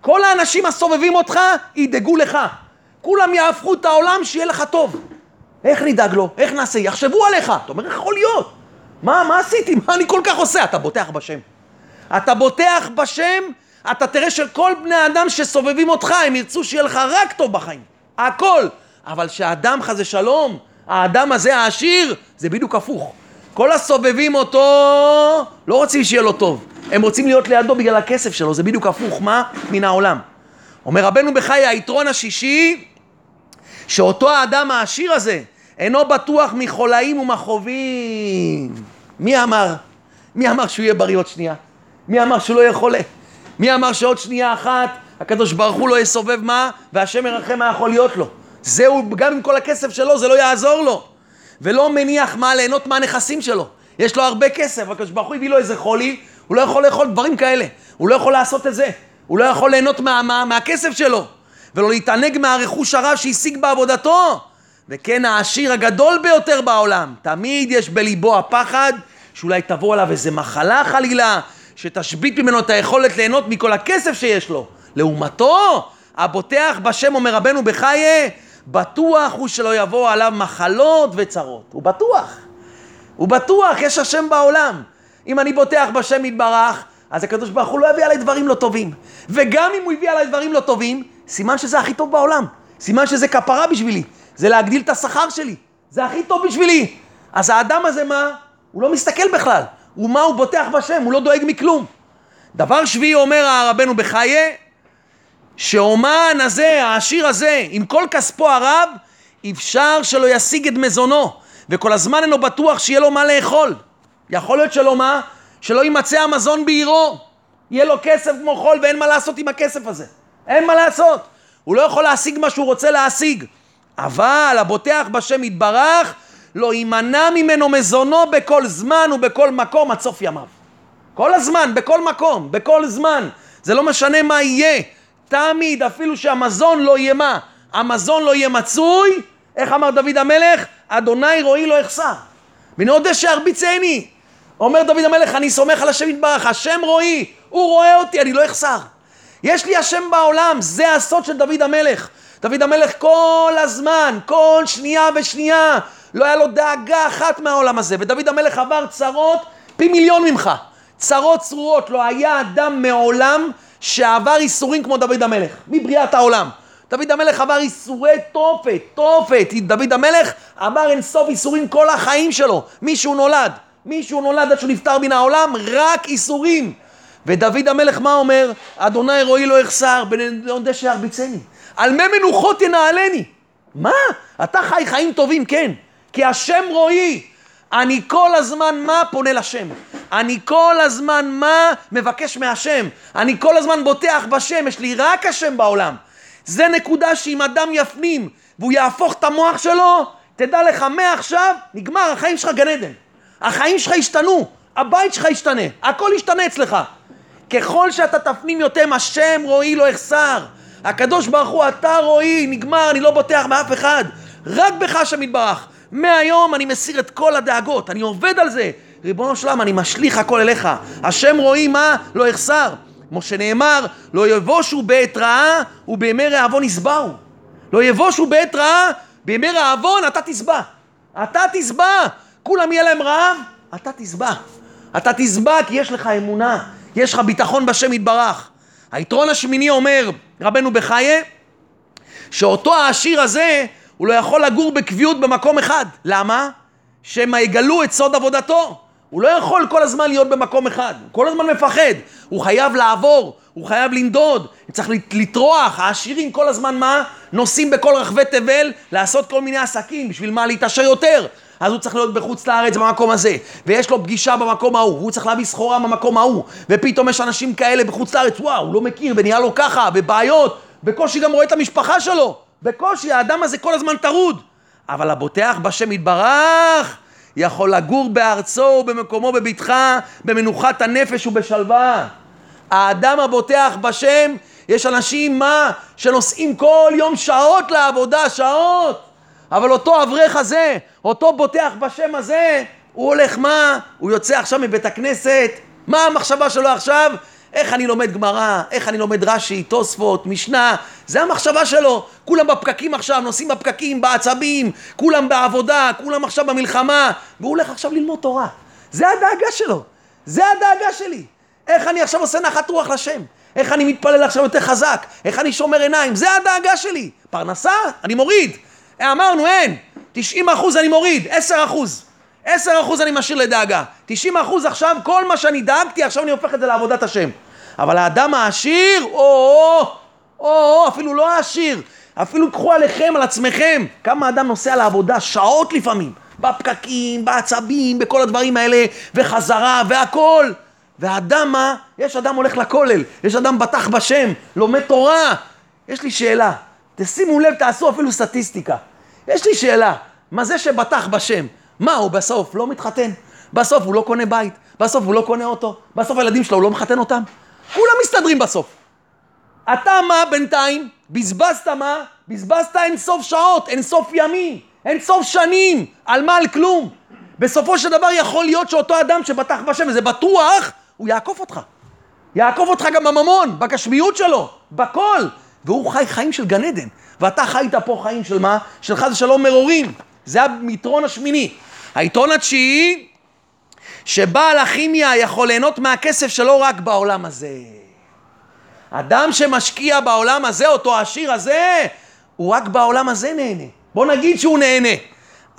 כל האנשים הסובבים אותך, ידאגו לך. כולם יהפכו את העולם שיהיה לך טוב. איך נדאג לו? איך נעשה? יחשבו עליך. אתה אומר, איך יכול להיות? מה עשיתי? מה אני כל כך עושה? אתה בוטח בשם. אתה בוטח בשם, אתה תראה שכל בני אדם שסובבים אותך, הם ירצו שיהיה לך רק טוב בחיים. הכל. אבל שהאדם חזה שלום, האדם הזה העשיר, זה בדיוק הפוך. כל הסובבים אותו לא רוצים שיהיה לו טוב. הם רוצים להיות לידו בגלל הכסף שלו, זה בדיוק הפוך, מה? מן העולם. אומר רבנו בחיי, היתרון השישי, שאותו האדם העשיר הזה, אינו בטוח מחולאים ומחובים. מי אמר? מי אמר שהוא יהיה בריא עוד שנייה? מי אמר שהוא לא יהיה חולה? מי אמר שעוד שנייה אחת, הקדוש ברוך הוא לא יסובב מה, והשם ירחם מה יכול להיות לו. זהו, גם עם כל הכסף שלו, זה לא יעזור לו. ולא מניח מה ליהנות מהנכסים שלו. יש לו הרבה כסף, הקדוש ברוך הוא הביא לו איזה חולי, הוא לא יכול לאכול דברים כאלה, הוא לא יכול לעשות את זה, הוא לא יכול ליהנות מהכסף שלו, ולא להתענג מהרכוש הרב שהשיג בעבודתו. וכן העשיר הגדול ביותר בעולם, תמיד יש בליבו הפחד, שאולי תבוא עליו איזה מחלה חלילה, שתשבית ממנו את היכולת ליהנות מכל הכסף שיש לו. לעומתו, הבוטח בשם אומר רבנו בחיי, בטוח הוא שלא יבוא עליו מחלות וצרות. הוא בטוח. הוא בטוח, יש השם בעולם. אם אני בוטח בשם יתברך, אז הקדוש ברוך הוא לא יביא עליי דברים לא טובים. וגם אם הוא יביא עליי דברים לא טובים, סימן שזה הכי טוב בעולם. סימן שזה כפרה בשבילי. זה להגדיל את השכר שלי. זה הכי טוב בשבילי. אז האדם הזה מה? הוא לא מסתכל בכלל. ומה הוא בוטח בשם? הוא לא דואג מכלום. דבר שביעי אומר הרבנו בחיי, שאומן הזה, העשיר הזה, עם כל כספו הרב, אפשר שלא ישיג את מזונו. וכל הזמן אינו בטוח שיהיה לו מה לאכול. יכול להיות שלא מה? שלא יימצא המזון בעירו. יהיה לו כסף כמו חול ואין מה לעשות עם הכסף הזה. אין מה לעשות. הוא לא יכול להשיג מה שהוא רוצה להשיג. אבל הבוטח בשם יתברך, לא יימנע ממנו מזונו בכל זמן ובכל מקום, עד סוף ימיו. כל הזמן, בכל מקום, בכל זמן. זה לא משנה מה יהיה. תמיד, אפילו שהמזון לא יהיה מה? המזון לא יהיה מצוי. איך אמר דוד המלך? אדוני רואי לא יחסר. ונעודה שארביצני. אומר דוד המלך, אני סומך על השם יתברך, השם רואי, הוא רואה אותי, אני לא אחסר. יש לי השם בעולם, זה הסוד של דוד המלך. דוד המלך כל הזמן, כל שנייה ושנייה, לא היה לו דאגה אחת מהעולם הזה. ודוד המלך עבר צרות פי מיליון ממך. צרות צרורות, לא היה אדם מעולם שעבר איסורים כמו דוד המלך, מבריאת העולם. דוד המלך עבר איסורי תופת. דוד המלך עבר אינסוף איסורים כל החיים שלו. מישהו נולד עד שהוא נפטר מן העולם, רק איסורים. ודוד המלך מה אומר? אדוני רואי לא יחסר, בנדע שירביצני. על מי מנוחות ינעלני? מה? אתה חי חיים טובים, כן. כי השם רואי. אני כל הזמן מה פונה לשם. אני כל הזמן מה מבקש מהשם. אני כל הזמן בוטח בשם, יש לי רק השם בעולם. זה נקודה שאם אדם יפנים והוא יהפוך את המוח שלו, תדע לך מעכשיו, נגמר, החיים שלך גן עדן. החיים שלך השתנו, הבית שלך השתנה, הכל השתנה אצלך. ככל שאתה תפנים יותר, השם רואי לא יחסר. הקדוש ברוך הוא, אתה רואי, נגמר, אני לא בוטח מאף אחד. רק בך השם יתברך. מהיום אני מסיר את כל הדאגות, אני עובד על זה. ריבונו של עולם, אני משליך הכל אליך. השם רואי מה? לא יחסר. כמו שנאמר, לא יבושו בעת רעה ובימי רעבון יסבעו. לא יבושו בעת רעה, בימי רעבון אתה תסבע. אתה תסבע. כולם יהיה להם רעב, אתה תסבע. אתה תסבע כי יש לך אמונה, יש לך ביטחון בשם יתברך. היתרון השמיני אומר רבנו בחיי, שאותו העשיר הזה, הוא לא יכול לגור בקביעות במקום אחד. למה? שהם יגלו את סוד עבודתו. הוא לא יכול כל הזמן להיות במקום אחד. הוא כל הזמן מפחד. הוא חייב לעבור, הוא חייב לנדוד. צריך לתרוח. העשירים כל הזמן מה? נוסעים בכל רחבי תבל לעשות כל מיני עסקים. בשביל מה? להתעשר יותר. אז הוא צריך להיות בחוץ לארץ במקום הזה. ויש לו פגישה במקום ההוא. הוא צריך להביא סחורה במקום ההוא. ופתאום יש אנשים כאלה בחוץ לארץ. וואו, הוא לא מכיר, ונהיה לו ככה, בבעיות. בקושי גם רואה את המשפחה שלו. בקושי, האדם הזה כל הזמן טרוד. אבל הבוטח בשם יתברך, יכול לגור בארצו ובמקומו בביתך, במנוחת הנפש ובשלווה. האדם הבוטח בשם, יש אנשים מה? שנוסעים כל יום שעות לעבודה, שעות. אבל אותו אברך הזה, אותו בוטח בשם הזה, הוא הולך מה? הוא יוצא עכשיו מבית הכנסת. מה המחשבה שלו עכשיו? איך אני לומד גמרא, איך אני לומד רש"י, תוספות, משנה, זה המחשבה שלו. כולם בפקקים עכשיו, נוסעים בפקקים, בעצבים, כולם בעבודה, כולם עכשיו במלחמה, והוא הולך עכשיו ללמוד תורה. זה הדאגה שלו, זה הדאגה שלי. איך אני עכשיו עושה נחת רוח לשם, איך אני מתפלל עכשיו יותר חזק, איך אני שומר עיניים, זה הדאגה שלי. פרנסה, אני מוריד. אמרנו, אין, 90% אני מוריד, 10%. 10% אני משאיר לדאגה. 90% עכשיו, כל מה שאני דאגתי, עכשיו אני הופך את זה לעבודת השם. אבל האדם העשיר, אפילו לא העשיר, אפילו קחו עליכם, על עצמכם. כמה אדם נוסע לעבודה, שעות לפעמים, בפקקים, בעצבים, בכל הדברים האלה, וחזרה, והכל. והאדם, יש אדם הולך לכולל, יש אדם בטח בשם, לומד תורה. יש לי שאלה, תשימו לב, תעשו אפילו סטטיסטיקה. יש לי שאלה, מה זה שבטח בשם? מה הוא בסוף? לא מתחתן. בסוף הוא לא קונה בית. בסוף הוא לא קונה אוטו. בסוף הילדים שלו הוא לא מחתן אותם. כולם מסתדרים בסוף. אתה מה בינתיים? בזבזת מה? בזבזת אין סוף שעות, אין סוף ימים, אין סוף שנים. על מה? על כלום. בסופו של דבר יכול להיות שאותו אדם שבטח בשם, וזה בטוח, הוא יעקוף אותך. יעקוף אותך גם בממון, בגשמיות שלו, בכל. והוא חי חיים של גן עדן. ואתה חיית פה חיים של מה? של חס ושלום מרורים. זה היתרון השמיני. היתרון התשיעי, שבעל הכימיה יכול ליהנות מהכסף שלו רק בעולם הזה. אדם שמשקיע בעולם הזה, אותו העשיר הזה, הוא רק בעולם הזה נהנה. בוא נגיד שהוא נהנה.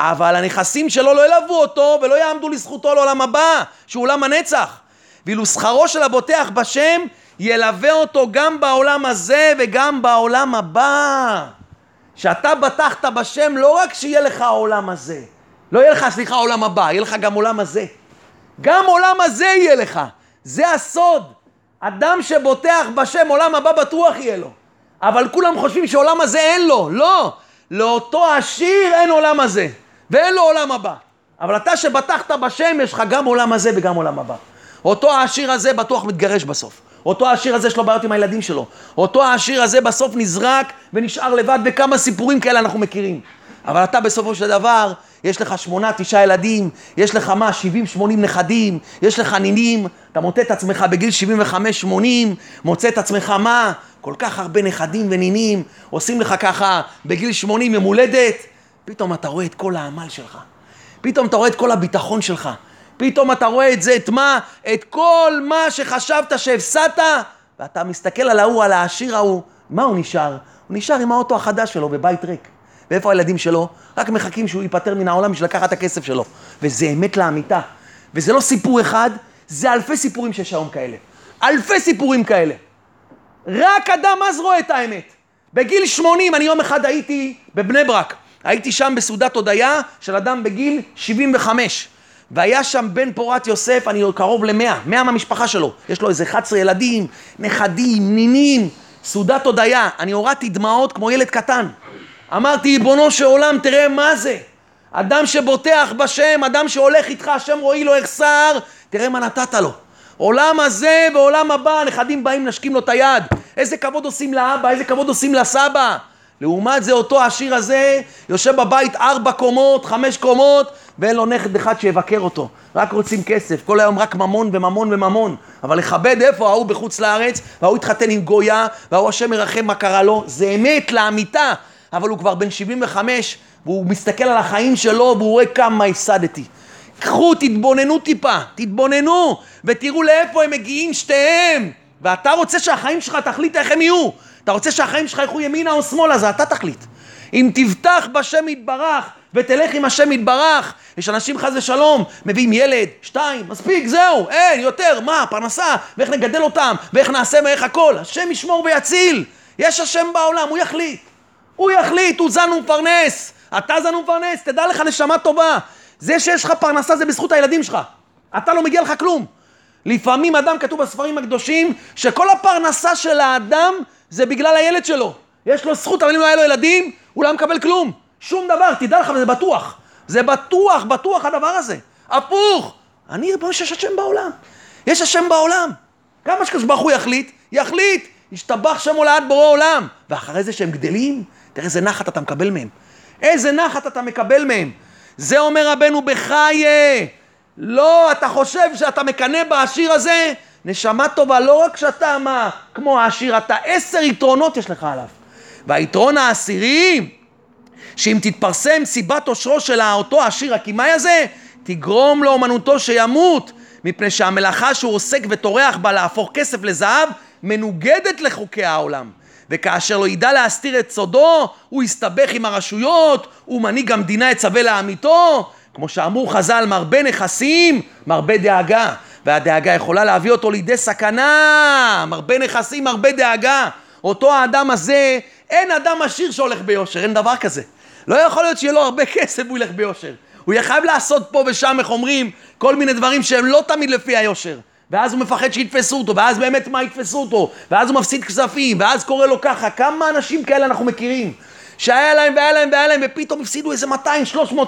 אבל הנכסים שלו לא ילוו אותו ולא יעמדו לזכותו לעולם הבא, שהוא עולם הנצח. ואילו שכרו של הבוטח בשם ילווה אותו גם בעולם הזה וגם בעולם הבא. שאתה בטחת בשם לא רק שיהיה לך העולם הזה, לא יהיה לך, סליחה, העולם הבא, יהיה לך גם עולם הזה. גם עולם הזה יהיה לך. זה הסוד. אדם שבוטח בשם עולם הבא בטוח יהיה לו. אבל כולם חושבים שעולם הזה אין לו. לא. לאותו עשיר אין עולם הזה. ואין לו עולם הבא. אבל אתה שבטחת בשם יש לך גם עולם הזה וגם עולם הבא. אותו העשיר הזה בטוח מתגרש בסוף. אותו העשיר הזה יש לו בעיות עם הילדים שלו. אותו העשיר הזה בסוף נזרק ונשאר לבד, וכמה סיפורים כאלה אנחנו מכירים. אבל אתה בסופו של דבר, יש לך 8-9 ילדים, יש לך 70-80 נכדים, יש לך נינים, אתה מוצא את עצמך בגיל 75-80, מוצא את עצמך מה? כל כך הרבה נכדים ונינים, עושים לך ככה בגיל 80 יום הולדת, פתאום אתה רואה את כל העמל שלך, פתאום אתה רואה את כל הביטחון שלך, פתאום אתה רואה את זה, את מה? את כל מה שחשבת שהפסדת, ואתה מסתכל על ההוא, על העשיר ההוא, מה הוא נשאר? הוא נשאר עם האוטו החדש שלו בבית ריק. ואיפה הילדים שלו? רק מחכים שהוא ייפטר מן העולם בשביל לקחת את הכסף שלו. וזה אמת לאמיתה. וזה לא סיפור אחד, זה אלפי סיפורים שיש היום כאלה. אלפי סיפורים כאלה. רק אדם אז רואה את האמת. בגיל 80, אני יום אחד הייתי בבני ברק. הייתי שם בסעודת הודיה של אדם בגיל 75. והיה שם בן פורת יוסף, אני קרוב ל100 מהמשפחה שלו. יש לו איזה 11 ילדים, נכדים, נינים. סעודת הודיה, אני הורדתי דמעות כמו ילד קטן. אמרתי, בונו של עולם, תראה מה זה. אדם שבוטח בשם, אדם שהולך איתך, השם רואי לו יחסר, תראה מה נתת לו. עולם הזה ועולם הבא, הנכדים באים, נשקים לו את היד. איזה כבוד עושים לאבא, איזה כבוד עושים לסבא. לעומת זה, אותו העשיר הזה, יושב בבית 4 קומות, 5 קומות, ואין לו נכד אחד שיבקר אותו. רק רוצים כסף, כל היום רק ממון וממון וממון. אבל לכבד איפה, ההוא בחוץ לארץ, והוא התחתן עם גויה, והוא השם מרחם מה קרה לו. זה אמת לאמיתה. אבל הוא כבר בן 75, והוא מסתכל על החיים שלו, והוא רואה כמה הפסדתי. קחו, תתבוננו טיפה, תתבוננו, ותראו לאיפה הם מגיעים שתיהם. ואתה רוצה שהחיים שלך תחליט איך הם יהיו. אתה רוצה שהחיים שלך יחו ימינה או שמאלה, אז אתה תחליט. אם תבטח בשם יתברך, ותלך עם השם יתברך, יש אנשים חס ושלום, מביאים ילד, 2, מספיק, זהו, אין, יותר, מה, פרנסה, ואיך נגדל אותם, ואיך נעשה, ואיך הכל. השם ישמור ויציל. יש השם בעולם, הוא יחליט. הוא יחליט, הוא זן ומפרנס, אתה זן ומפרנס, תדע לך נשמה טובה. זה שיש לך פרנסה זה בזכות הילדים שלך, אתה לא מגיע לך כלום. לפעמים אדם, כתוב בספרים הקדושים, שכל הפרנסה של האדם זה בגלל הילד שלו. יש לו זכות, אבל אם לא היה לו ילדים, הוא לא מקבל כלום. שום דבר, תדע לך, וזה בטוח. זה בטוח, בטוח הדבר הזה. הפוך, אני רואה שיש השם בעולם. יש השם בעולם. כמה שכשבח הוא יחליט, יחליט. ישתבח שם הולעד בורא עולם. ואחרי זה שהם גדלים, תראה איזה נחת אתה מקבל מהם. איזה נחת אתה מקבל מהם. זה אומר רבנו בחי. לא, אתה חושב שאתה מקנה בעשיר הזה? נשמה טובה, לא רק שאתה מה, כמו העשיר, אתה 10 יתרונות יש לך עליו. והיתרון העשירי, שאם תתפרסם סיבת עושרו של אותו העשיר הכימאי הזה, תגרום לאומנותו שימות, מפני שהמלאכה שהוא עוסק וטורח בה להפוך כסף לזהב, מנוגדת לחוקי העולם. וכאשר לא ידע להסתיר את סודו, הוא יסתבך עם הרשויות, ומנהיג המדינה יצווה לעמיתו. כמו שאמרו חז"ל, מרבה נכסים, מרבה דאגה. והדאגה יכולה להביא אותו לידי סכנה. מרבה נכסים, מרבה דאגה. אותו האדם הזה, אין אדם עשיר שהולך ביושר, אין דבר כזה. לא יכול להיות שיהיה לו הרבה כסף והוא ילך ביושר. הוא יחייב לעשות פה ושם, איך אומרים, כל מיני דברים שהם לא תמיד לפי היושר. ואז הוא מפחד שיתפסו אותו, ואז באמת מה יתפסו אותו, ואז הוא מפסיד כספים, ואז קורה לו ככה. כמה אנשים כאלה אנחנו מכירים, שהיה להם והיה להם, ופתאום הפסידו איזה 200-300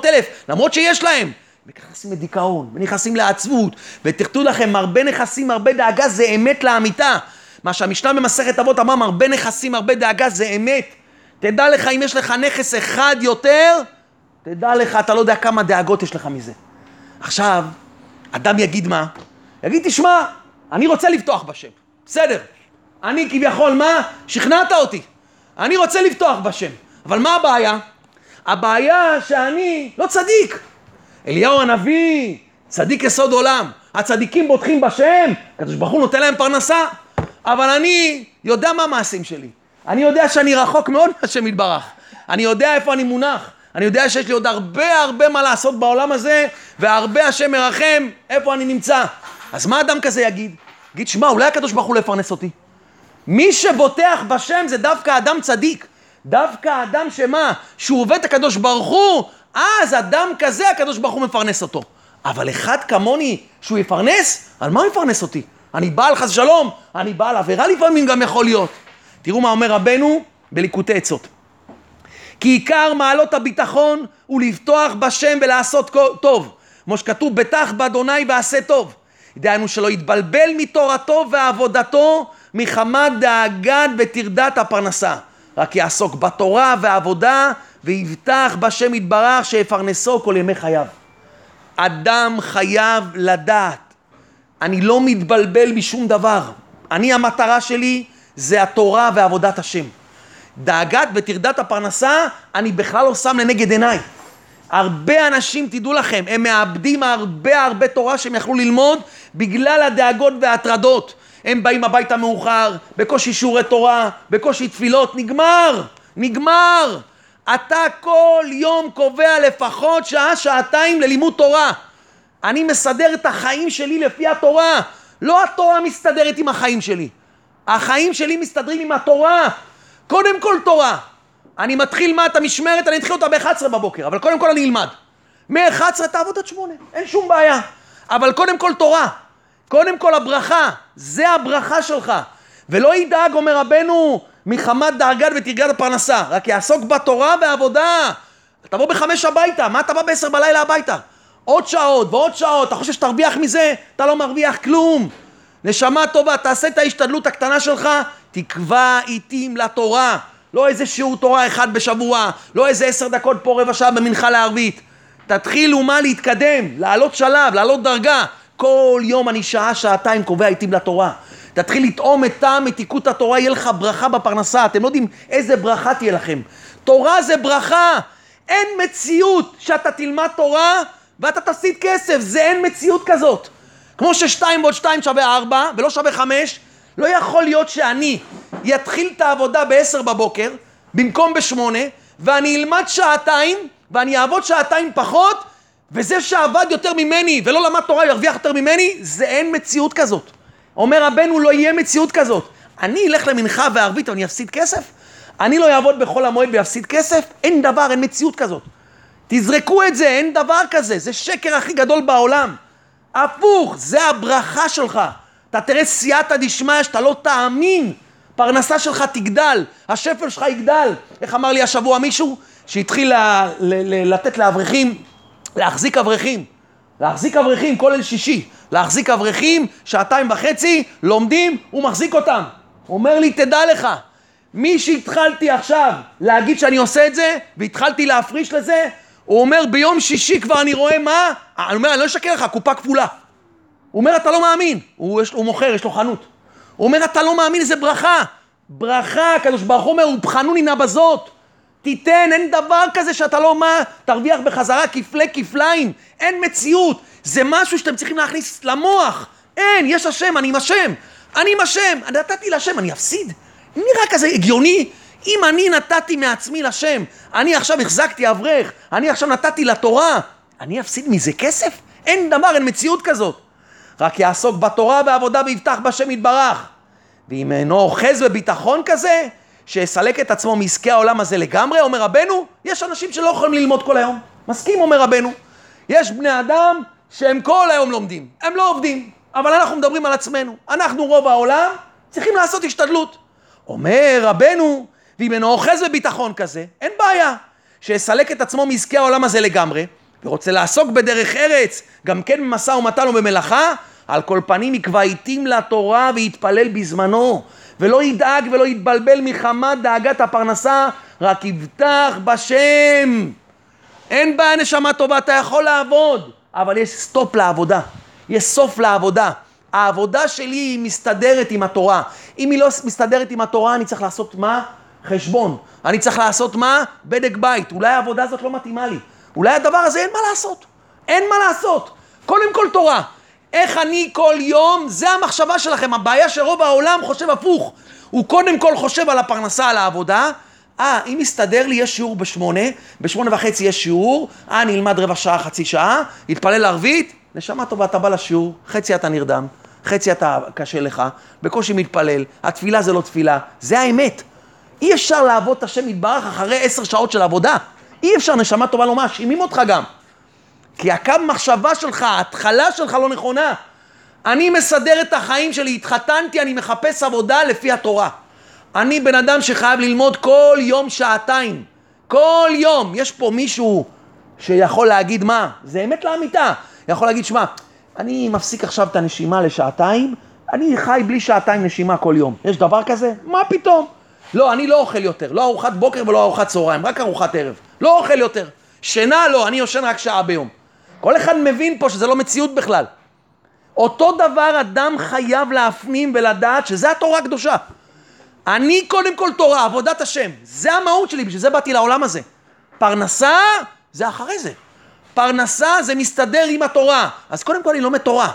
אלף, למרות שיש להם. ונכנסים לדיכאון, ונכנסים לעצבות, ותכתו לכם, הרבה נכסים, הרבה דאגה, זה אמת לאמיתה. מה שהמשנה במסכת אבות אמר, הרבה נכסים, הרבה דאגה, זה אמת. תדע לך, אם יש לך נכס אחד יותר, תדע לך, אתה לא יודע כמה דאגות יש לך מזה. עכשיו, אדם יגיד מה? יגיד, תשמע, אני רוצה לפתוח בשם. בסדר. אני כביכול, מה? שכנעת אותי. אני רוצה לבטוח בשם. אבל מה הבעיה? הבעיה שאני לא צדיק. אליהו הנביא, צדיק יסוד עולם. הצדיקים בוטחים בשם, הקדוש ברוך הוא נותן להם פרנסה. אבל אני יודע מה המעשים שלי. אני יודע שאני רחוק מאוד מהשם יתברך. אני יודע איפה אני מונח. אני יודע שיש לי עוד הרבה מה לעשות בעולם הזה, והרבה השם מרחם איפה אני נמצא. אז מה אדם כזה יגיד? יגיד, שמע, אולי הקדוש ברוך הוא לפרנס אותי. מי שבוטח בשם זה דווקא אדם צדיק. דווקא אדם שמה? שהוא עובד את הקדוש ברוך הוא, אז אדם כזה הקדוש ברוך הוא מפרנס אותו. אבל אחד כמוני שהוא יפרנס, על מה הוא יפרנס אותי? אני בעל חס שלום, אני בעל עבירה לפעמים גם יכול להיות. תראו מה אומר רבנו בליקוטי עצות. כי עיקר מעלות הביטחון הוא לבטוח בשם ולעשות טוב. כמו שכתוב, בטח באדוני ועשה טוב. דהיינו שלא יתבלבל מתורתו ועבודתו מחמת דאגת וטרדת הפרנסה. רק יעסוק בתורה ועבודה ויבטח בשם יתברך שיפרנסו כל ימי חייו. אדם חייב לדעת. אני לא מתבלבל בשום דבר. אני המטרה שלי זה התורה ועבודת השם. דאגת וטרדת הפרנסה אני בכלל לא שם לנגד עיניי. הרבה אנשים תדעו לכם, הם מאבדים הרבה תורה שהם יכלו ללמוד בגלל הדאגות וההטרדות. הם באים הביתה מאוחר, בקושי שיעורי תורה, בקושי תפילות, נגמר. אתה כל יום קובע לפחות שעה, שעתיים ללימוד תורה. אני מסדר את החיים שלי לפי התורה. לא התורה מסתדרת עם החיים שלי. החיים שלי מסתדרים עם התורה. קודם כל תורה. אני מתחיל את המשמרת, אני אתחיל אותה ב-11 בבוקר, אבל קודם כל אני אלמד. מ-11 תעבוד עד 8, אין שום בעיה. אבל קודם כל תורה. קודם כל הברכה, זה הברכה שלך. ולא ידאג, אומר רבנו, מחמת דאגת ותרגת הפרנסה. רק יעסוק בתורה ועבודה. אתה בוא ב-5 הביתה, מה אתה בא ב-10 בלילה הביתה? עוד שעות ועוד שעות, אתה חושב שתרוויח מזה? אתה לא מרוויח כלום. נשמה טובה, תעשה את ההשתדלות הקטנה שלך, תקבע עיתים לתורה. לא איזה שיעור תורה אחד בשבוע, לא איזה 10 דקות פה רבע שעה במנחה לערבית. תתחילו מה להתקדם, לעלות שלב, לעלות דרגה. כל יום אני שעה, שעתיים קובע עיתים לתורה. תתחיל לטעום את טעם, את עיקות התורה, יהיה לך ברכה בפרנסה. אתם לא יודעים איזה ברכה תהיה לכם. תורה זה ברכה. אין מציאות שאתה תלמד תורה ואתה תפסיד כסף. זה אין מציאות כזאת. כמו ש2 ועוד 2 שווה 4 ולא שווה 5, לא יכול להיות שאני יתחיל את העבודה ב-10 בבוקר במקום ב-8 ואני אלמד שעתיים ואני אעבוד שעתיים פחות, וזה שעבד יותר ממני ולא למד תורה ירוויח יותר ממני. זה אין מציאות כזאת. אומר רבנו, לא יהיה מציאות כזאת. אני אלך למנחה וערבית ואני אפסיד כסף? אני לא אעבוד בכל המועד ויפסיד כסף? אין דבר, אין מציאות כזאת. תזרקו את זה, אין דבר כזה. זה שקר הכי גדול בעולם. הפוך, זה הברכה שלך. אתה תראה סייעתא דשמיא שאתה לא תאמין. פרנסה שלך תגדל, השפל שלך יגדל. איך אמר לי השבוע מישהו שהתחיל לתת לאברכים, להחזיק אברכים, כל אל שישי, להחזיק אברכים, 2.5 לומדים, הוא מחזיק אותם. הוא אומר לי, תדע לך, מי שהתחלתי עכשיו להגיד שאני עושה את זה, והתחלתי להפריש לזה, הוא אומר, ביום שישי כבר אני רואה מה? אני אומר, אני לא אשקר לך, קופה כפולה. הוא אומר, אתה לא מאמין. הוא מוכר, יש לו חנות. הוא אומר, אתה לא מאמין, זה ברכה. ברכה, הקדוש ברוך הוא אומר, הוא בחנוני נא בזאת. תיתן, אין דבר כזה שאתה לא מה, תרוויח בחזרה כפליים. אין מציאות. זה משהו שאתם צריכים להכניס למוח. אין, יש השם, אני עם השם. נתתי לשם, אני אפסיד. נראה כזה הגיוני. אם אני נתתי מעצמי לשם, אני עכשיו החזקתי אברך, אני עכשיו נתתי לתורה, אני אפסיד מזה כסף? אין דבר, אין מציאות כזאת. רק יעסוק בתורה ועבודה ויבטח בשם יתברך. ואם אינו אוחז בביטחון כזה, שיסלק את עצמו מעסקי העולם הזה לגמרי, אומר רבנו, יש אנשים שלא יכולים ללמוד כל היום. מסכים, אומר רבנו. יש בני אדם שהם כל היום לומדים, הם לא עובדים, אבל אנחנו מדברים על עצמנו. אנחנו רוב העולם צריכים לעשות השתדלות. אומר רבנו, ואם אינו אוחז בביטחון כזה, אין בעיה, שיסלק את עצמו מעסקי העולם הזה לגמרי, ורוצה לעסוק בדרך ארץ, גם כן במשא ומתן ובמלאכה, על כל פנים יקבע עיתים לתורה ויתפלל בזמנו, ולא ידאג ולא יתבלבל מחמת דאגת הפרנסה, רק יבטח בשם. אין בעיה, נשמה טובה, אתה יכול לעבוד, אבל יש סטופ לעבודה, יש סוף לעבודה. העבודה שלי היא מסתדרת עם התורה. אם היא לא מסתדרת עם התורה, אני צריך לעשות מה? חשבון. אני צריך לעשות מה? בדק בית. אולי העבודה הזאת לא מתאימה לי. אולי הדבר הזה אין מה לעשות. אין מה לעשות. קודם כל תורה. איך אני כל יום, זה המחשבה שלכם. הבעיה שרוב העולם חושב הפוך. הוא קודם כל חושב על הפרנסה, על העבודה. אם מסתדר לי, יש שיעור ב8:30 יש שיעור. אני אלמד רבע שעה, חצי שעה, יתפלל לערבית. נשמה טובה, אתה בא לשיעור, חצי אתה נרדם, חצי אתה קשה לך, בקושי מתפלל, התפילה זה לא תפילה, זה האמת. אי אפשר לעבוד את השם יתברך אחרי 10 שעות של עבודה. אי אפשר, נשמה טובה, לא מאשימים אותך גם. כי הקו מחשבה שלך, ההתחלה שלך לא נכונה. אני מסדר את החיים שלי, התחתנתי, אני מחפש עבודה לפי התורה. אני בן אדם שחייב ללמוד כל יום 2 שעות. כל יום. יש פה מישהו שיכול להגיד מה? זה אמת לאמיתה. יכול להגיד, שמה, אני מפסיק עכשיו את הנשימה ל2 שעות, אני חי בלי 2 שעות נשימה כל יום. יש דבר כזה? מה פתאום? לא, אני לא אוכל יותר. לא ארוחת בוקר ולא ארוחת צהריים, רק ארוחת ערב. לא אוכל יותר. שינה לא, אני יושן רק שעה ביום. כל אחד מבין פה שזה לא מציאות בכלל. אותו דבר אדם חייב להפנים ולדעת שזה התורה הקדושה. אני קודם כל תורה, עבודת השם. זה המהות שלי, בשביל זה באתי לעולם הזה. פרנסה, זה אחרי זה. פרנסה זה מסתדר עם התורה. אז קודם כל אני לומד תורה.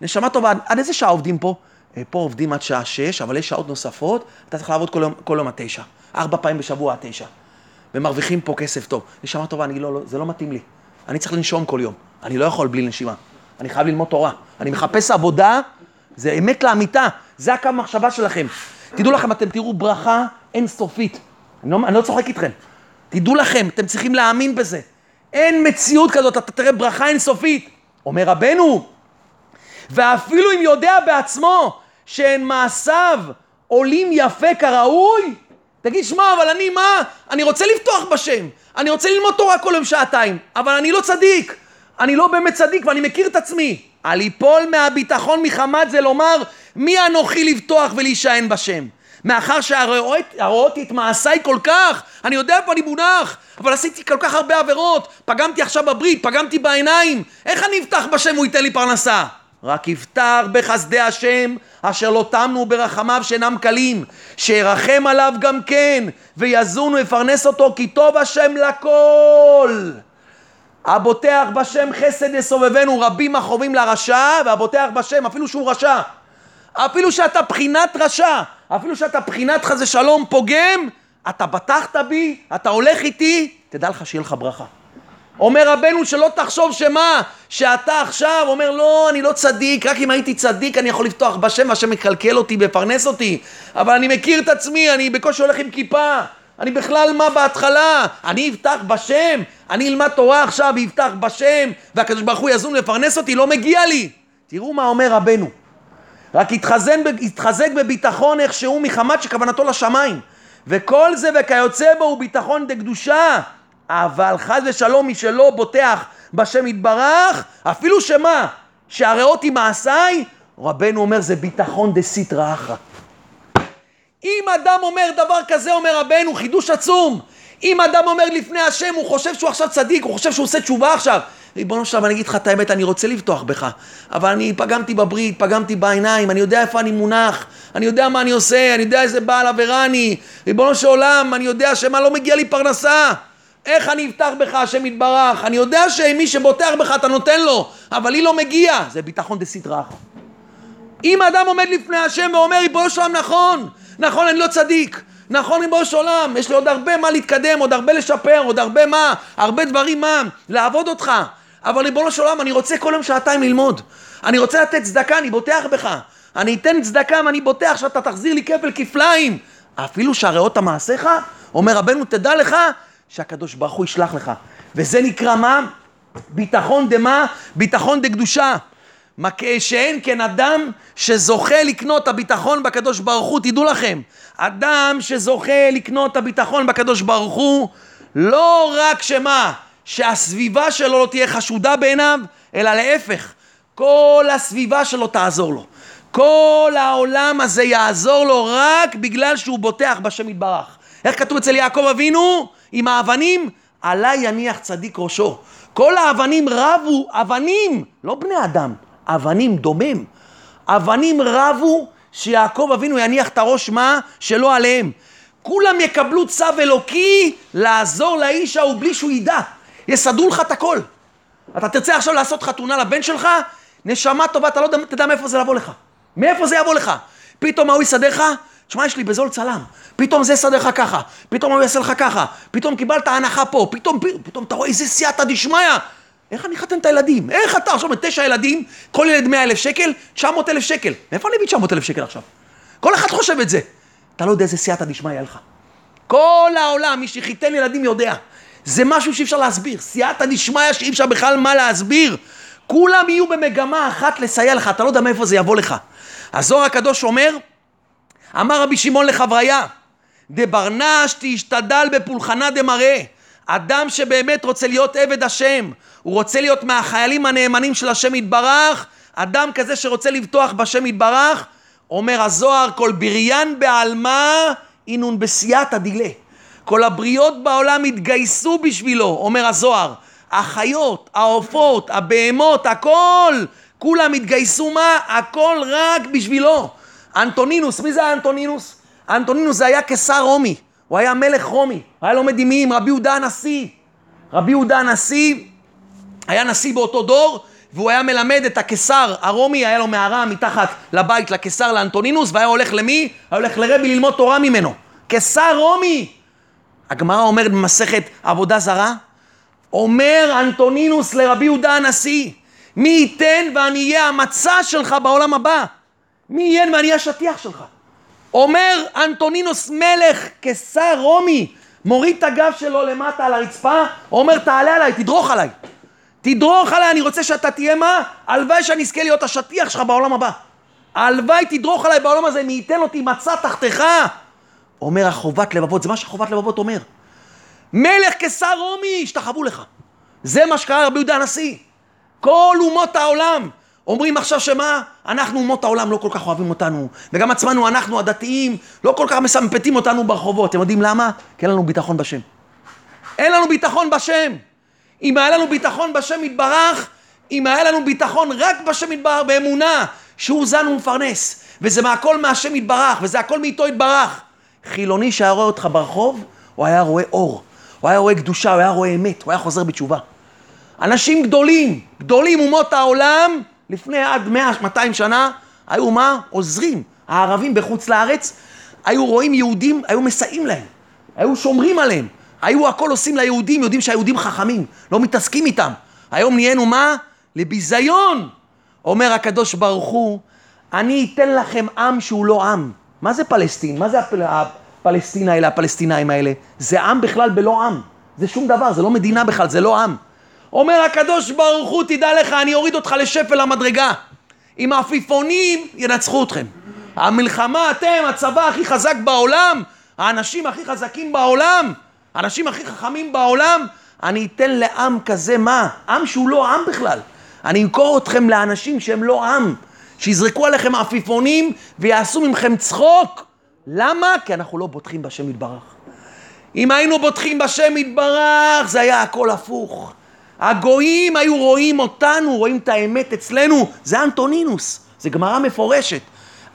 נשמה טובה, עד איזה שעה עובדים פה? פה עובדים עד 6:00, אבל יש שעות נוספות. אתה צריך לעבוד כל יום 9:00. 4 פעמים בשבוע 9:00. ומרוויחים פה כסף טוב. נשמה טובה, זה לא מתאים לי. אני צריך לנשום כל יום. אני לא יכול בלי נשימה. אני חייב ללמוד תורה. אני מחפש עבודה, זה אמת לאמיתה. זה הקו מחשבה שלכם. תדעו לכם, אתם תראו ברכה אינסופית. אני לא צוחק איתכם. תדעו לכם, אתם צריכים להאמין בזה. אין מציאות כזאת, אתה תראה ברכה אינסופית. אומר רבנו, ואפילו אם יודע בעצמו שאין מעשיו עולים יפה כראוי, תגיד, שמה, אבל אני מה? אני רוצה לפתוח בשם, אני רוצה ללמוד תורה כל יום 2 שעות, אבל אני לא צדיק, אני לא באמת צדיק ואני מכיר את עצמי. על יפול מהביטחון מחמת זה לומר, מי אנוכי לפתוח ולהישען בשם? מאחר שהראיתי את מעשיי כל כך, אני יודע איפה אני מונח, אבל עשיתי כל כך הרבה עבירות, פגמתי עכשיו בברית, פגמתי בעיניים, איך אני אפתח בשם הוא ייתן לי פרנסה? רק יפתח בחסדי השם, אשר לא תמנו ברחמיו שאינם קלים, שירחם עליו גם כן, ויזון ויפרנס אותו, כי טוב השם לכל. הבוטח בשם חסד יסובבנו, רבים החובים לרשע, והבוטח בשם, אפילו שהוא רשע, אפילו שאתה בחינת רשע, אפילו שאתה בחינת חזה שלום פוגם, אתה בטחת בי, אתה הולך איתי, תדע לך שיהיה לך ברכה. אומר רבנו שלא תחשוב שמה, שאתה עכשיו אומר לא, אני לא צדיק, רק אם הייתי צדיק אני יכול לפתוח בשם, והשם מקלקל אותי ופרנס אותי, אבל אני מכיר את עצמי, אני בקושי הולך עם כיפה, אני בכלל מה בהתחלה, אני אפתח בשם, אני אלמד תורה עכשיו, יפתח בשם, והקדוש ברוך הוא יזון לפרנס אותי, לא מגיע לי. תראו מה אומר רבנו. רק התחזק בביטחון איכשהו מחמת שכוונתו לשמיים. וכל זה וכיוצא בו הוא ביטחון דקדושה. אבל חז ושלום מי שלא בוטח בשם יתברך, אפילו שמה? שהראיתי מעשיי, רבנו אומר זה ביטחון דסיטרא אחרא. אם אדם אומר דבר כזה, אומר רבנו, חידוש עצום. אם אדם אומר לפני השם, הוא חושב שהוא עכשיו צדיק, הוא חושב שהוא עושה תשובה עכשיו. ריבונו שלמה, אני אגיד לך את האמת, אני רוצה לבטוח בך, אבל אני פגמתי בברית, פגמתי בעיניים, אני יודע איפה אני מונח, אני יודע מה אני עושה, אני יודע איזה בעל עבירה אני, ריבונו של עולם, אני יודע שמה לא מגיע לי פרנסה, איך אני אבטח בך השם יתברך, אני יודע שמי שבוטח בך אתה נותן לו, אבל לי לא מגיע, זה ביטחון דסיטרא אחרא. אם אדם עומד לפני השם ואומר, ריבונו של עולם, נכון, אני לא צדיק, נכון, ריבונו של עולם, יש לי עוד הרבה מה להתקדם, עוד הרבה לשפר, עוד הרבה מה, הרבה דברים מה, לעבוד אותך. אבל ריבונו של עולם, אני רוצה כל יום 2 שעות ללמוד. אני רוצה לתת צדקה, אני בוטח בך. אני אתן צדקה ואני בוטח שאתה תחזיר לי כפל כפליים. אפילו שהראית מעשיך, אומר רבנו, תדע לך שהקדוש ברוך הוא ישלח לך. וזה נקרא מה? ביטחון דמה, ביטחון דקדושה. שאין כן אדם שזוכה לקנות הביטחון בקדוש ברוך הוא, תדעו לכם. אדם שזוכה לקנות הביטחון בקדוש ברוך הוא, לא רק שמה? שהסביבה שלו לא תהיה חשודה בעיניו, אלא להפך, כל הסביבה שלו תעזור לו. כל העולם הזה יעזור לו רק בגלל שהוא בוטח בשם יתברך. איך כתוב אצל יעקב אבינו? עם האבנים, עלי יניח צדיק ראשו. כל האבנים רבו, אבנים, לא בני אדם, אבנים דומם. אבנים רבו שיעקב אבינו יניח את הראש מה שלא עליהם. כולם יקבלו צו אלוקי לעזור לאיש ההוא בלי שהוא ידע. יסדרו לך את הכל. אתה תרצה עכשיו לעשות חתונה לבן שלך, נשמה טובה, אתה לא תדע מאיפה זה לבוא לך. מאיפה זה יבוא לך? פתאום ההוא יסדר לך, תשמע, יש לי בזול צלם. פתאום זה יסדר לך ככה, פתאום הוא יעשה לך ככה, פתאום קיבלת הנחה פה, פתאום אתה רואה איזה סייעתא דשמיא. איך אני חתן את הילדים? איך אתה עכשיו 9 ילדים, כל ילד 100,000 שקל, 900,000 שקל. מאיפה אני מביא 900,000 שקל עכשיו? כל אחד חושב את זה. אתה לא יודע איזה סייעתא דשמיא יהיה לך. כל העולם, מי שחיתן ילדים יודע. זה משהו שאי אפשר להסביר. סייעתא דשמיא שאי אפשר בכלל מה להסביר. כולם יהיו במגמה אחת לסייע לך, אתה לא יודע מאיפה זה יבוא לך. הזוהר הקדוש אומר, אמר רבי שמעון לחבריה, דברנש תשתדל בפולחנה דמראה. אדם שבאמת רוצה להיות עבד השם, הוא רוצה להיות מהחיילים הנאמנים של השם יתברך, אדם כזה שרוצה לבטוח בשם יתברך, אומר הזוהר, כל בריין בעלמא אינון בסייעתא דילה. כל הבריות בעולם התגייסו בשבילו, אומר הזוהר, החיות, העופות, הבהמות, הכל, כולם התגייסו מה? הכל רק בשבילו. אנטונינוס, מי זה היה אנטונינוס? אנטונינוס זה היה קיסר רומי, הוא היה מלך רומי, היה לו מדהימים, רבי יהודה הנשיא. רבי יהודה הנשיא היה נשיא באותו דור, והוא היה מלמד את הקיסר הרומי, היה לו מערה מתחת לבית לקיסר לאנטונינוס, והיה הולך למי? היה הולך לרבי ללמוד תורה ממנו. קיסר רומי! הגמרא אומרת במסכת עבודה זרה, אומר אנטונינוס לרבי יהודה הנשיא, מי ייתן ואני יהיה המצע שלך בעולם הבא? מי ייתן ואני יהיה השטיח שלך? אומר אנטונינוס מלך קיסר רומי, מוריד את הגב שלו למטה על הרצפה, אומר תעלה עליי, תדרוך עליי. תדרוך עליי, אני רוצה שאתה תהיה מה? הלוואי שאני אזכה להיות השטיח שלך בעולם הבא. הלוואי תדרוך עליי בעולם הזה, מי ייתן אותי מצע תחתיך? אומר החובת לבבות, זה מה שחובת לבבות אומר. מלך קיסר רומי, השתחוו לך. זה מה שקרה רבי יהודה הנשיא. כל אומות העולם אומרים עכשיו שמה? אנחנו אומות העולם לא כל כך אוהבים אותנו, וגם עצמנו אנחנו הדתיים לא כל כך מסמפתים אותנו ברחובות. אתם יודעים למה? כי אין לנו ביטחון בשם. אין לנו ביטחון בשם. אם היה לנו ביטחון בשם יתברך, אם היה לנו ביטחון רק בשם יתברך, באמונה שהוא זן ומפרנס, וזה מהכל מהשם יתברך, וזה הכל מאיתו יתברך. חילוני שהיה רואה אותך ברחוב, הוא היה רואה אור, הוא היה רואה קדושה, הוא היה רואה אמת, הוא היה חוזר בתשובה. אנשים גדולים, גדולים אומות העולם, לפני עד 100-200 שנה, היו מה? עוזרים. הערבים בחוץ לארץ, היו רואים יהודים, היו מסייעים להם, היו שומרים עליהם, היו הכל עושים ליהודים, יודעים שהיהודים חכמים, לא מתעסקים איתם. היום נהיינו מה? לביזיון. אומר הקדוש ברוך הוא, אני אתן לכם עם שהוא לא עם. מה זה פלסטין? מה זה הפלסטין האלה, הפלסטינאים האלה? זה עם בכלל בלא עם. זה שום דבר, זה לא מדינה בכלל, זה לא עם. אומר הקדוש ברוך הוא, תדע לך, אני אוריד אותך לשפל המדרגה. עם העפיפונים ינצחו אתכם. המלחמה, אתם, הצבא הכי חזק בעולם, האנשים הכי חזקים בעולם, האנשים הכי חכמים בעולם, אני אתן לעם כזה מה? עם שהוא לא עם בכלל. אני אמכור אתכם לאנשים שהם לא עם. שיזרקו עליכם עפיפונים ויעשו ממכם צחוק. למה? כי אנחנו לא בוטחים בשם יתברך. אם היינו בוטחים בשם יתברך, זה היה הכל הפוך. הגויים היו רואים אותנו, רואים את האמת אצלנו. זה אנטונינוס, זה גמרא מפורשת.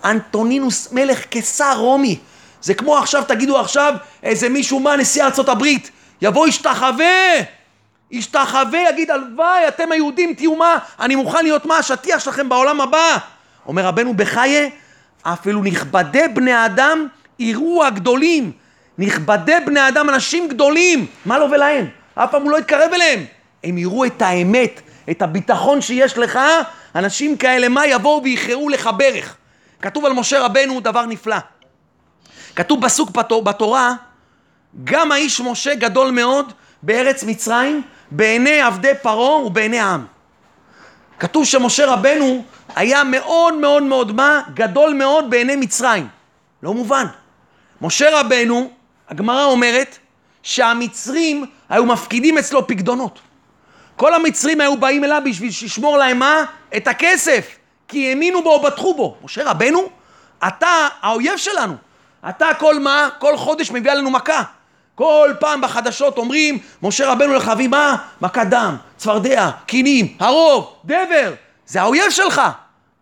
אנטונינוס מלך קיסר רומי. זה כמו עכשיו, תגידו עכשיו, איזה מישהו מה נשיא ארצות הברית. יבוא ישתחווה, יגיד הלוואי, אתם היהודים תהיו מה? אני מוכן להיות מה? השטיח שלכם בעולם הבא. אומר רבנו בחיי, אפילו נכבדי בני אדם יראו הגדולים. נכבדי בני אדם, אנשים גדולים. מה לא ולהם? אף פעם הוא לא יתקרב אליהם. הם יראו את האמת, את הביטחון שיש לך. אנשים כאלה מה יבואו ויכרעו לך ברך. כתוב על משה רבנו דבר נפלא. כתוב פסוק בתורה, גם האיש משה גדול מאוד בארץ מצרים, בעיני עבדי פרעה ובעיני העם. כתוב שמשה רבנו היה מאוד מאוד מאוד מה? גדול מאוד בעיני מצרים. לא מובן. משה רבנו, הגמרא אומרת, שהמצרים היו מפקידים אצלו פקדונות. כל המצרים היו באים אליו בשביל שישמור להם מה? את הכסף. כי האמינו בו או בטחו בו. משה רבנו, אתה האויב שלנו. אתה כל מה? כל חודש מביא לנו מכה. כל פעם בחדשות אומרים, משה רבנו לחביא מה? מכת דם, צפרדע, קינים, הרוב, דבר. זה האויב שלך.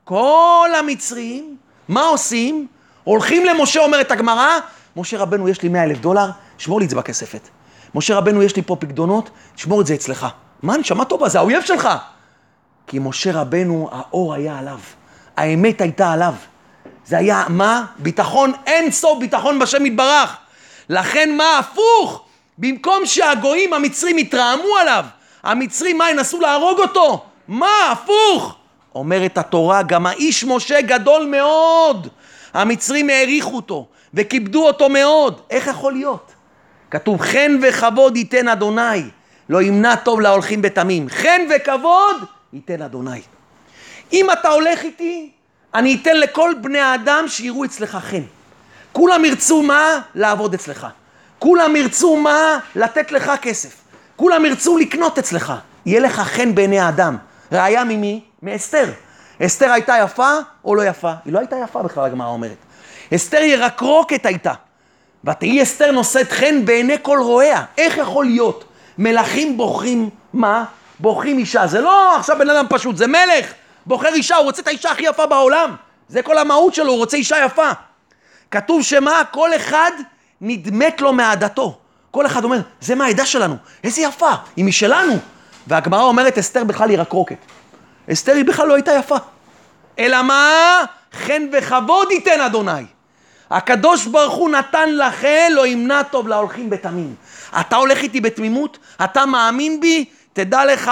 כל המצרים, מה עושים? הולכים למשה, אומרת הגמרא, משה רבנו, יש לי $100,000, שמור לי את זה בכספת. משה רבנו, יש לי פה פקדונות, שמור את זה אצלך. מה, נשמה טובה, זה האויב שלך. כי משה רבנו, האור היה עליו. האמת הייתה עליו. זה היה, מה? ביטחון, אין סוף ביטחון בשם יתברך. לכן מה? הפוך. במקום שהגויים המצרים יתרעמו עליו, המצרים מה? ינסו להרוג אותו. מה? הפוך. אומרת התורה, גם האיש משה גדול מאוד. המצרים העריכו אותו וכיבדו אותו מאוד. איך יכול להיות? כתוב, חן וכבוד ייתן אדוני, לא ימנע טוב להולכים בתמים. חן וכבוד ייתן אדוני. אם אתה הולך איתי, אני אתן לכל בני האדם שיראו אצלך חן. כולם ירצו מה? לעבוד אצלך. כולם ירצו מה? לתת לך כסף. כולם ירצו לקנות אצלך. יהיה לך חן בעיני האדם. ראיה ממי? מאסתר. אסתר הייתה יפה או לא יפה? היא לא הייתה יפה בכלל, הגמרא אומרת. אסתר ירקרוקת הייתה. ותהי אסתר נושאת חן בעיני כל רואיה. איך יכול להיות? מלכים בוחרים מה? בוחרים אישה. זה לא עכשיו בן אדם פשוט, זה מלך. בוחר אישה, הוא רוצה את האישה הכי יפה בעולם. זה כל המהות שלו, הוא רוצה אישה יפה. כתוב שמה? כל אחד נדמת לו מעדתו. כל אחד אומר, זה מהעדה שלנו. איזה יפה, היא משלנו. והגמרא אומרת, אסתר בכלל ירקרוקת. אסתר היא בכלל לא הייתה יפה. אלא מה? חן וכבוד ייתן אדוני. הקדוש ברוך הוא נתן לכם, לא ימנע טוב להולכים בתמים. אתה הולך איתי בתמימות, אתה מאמין בי, תדע לך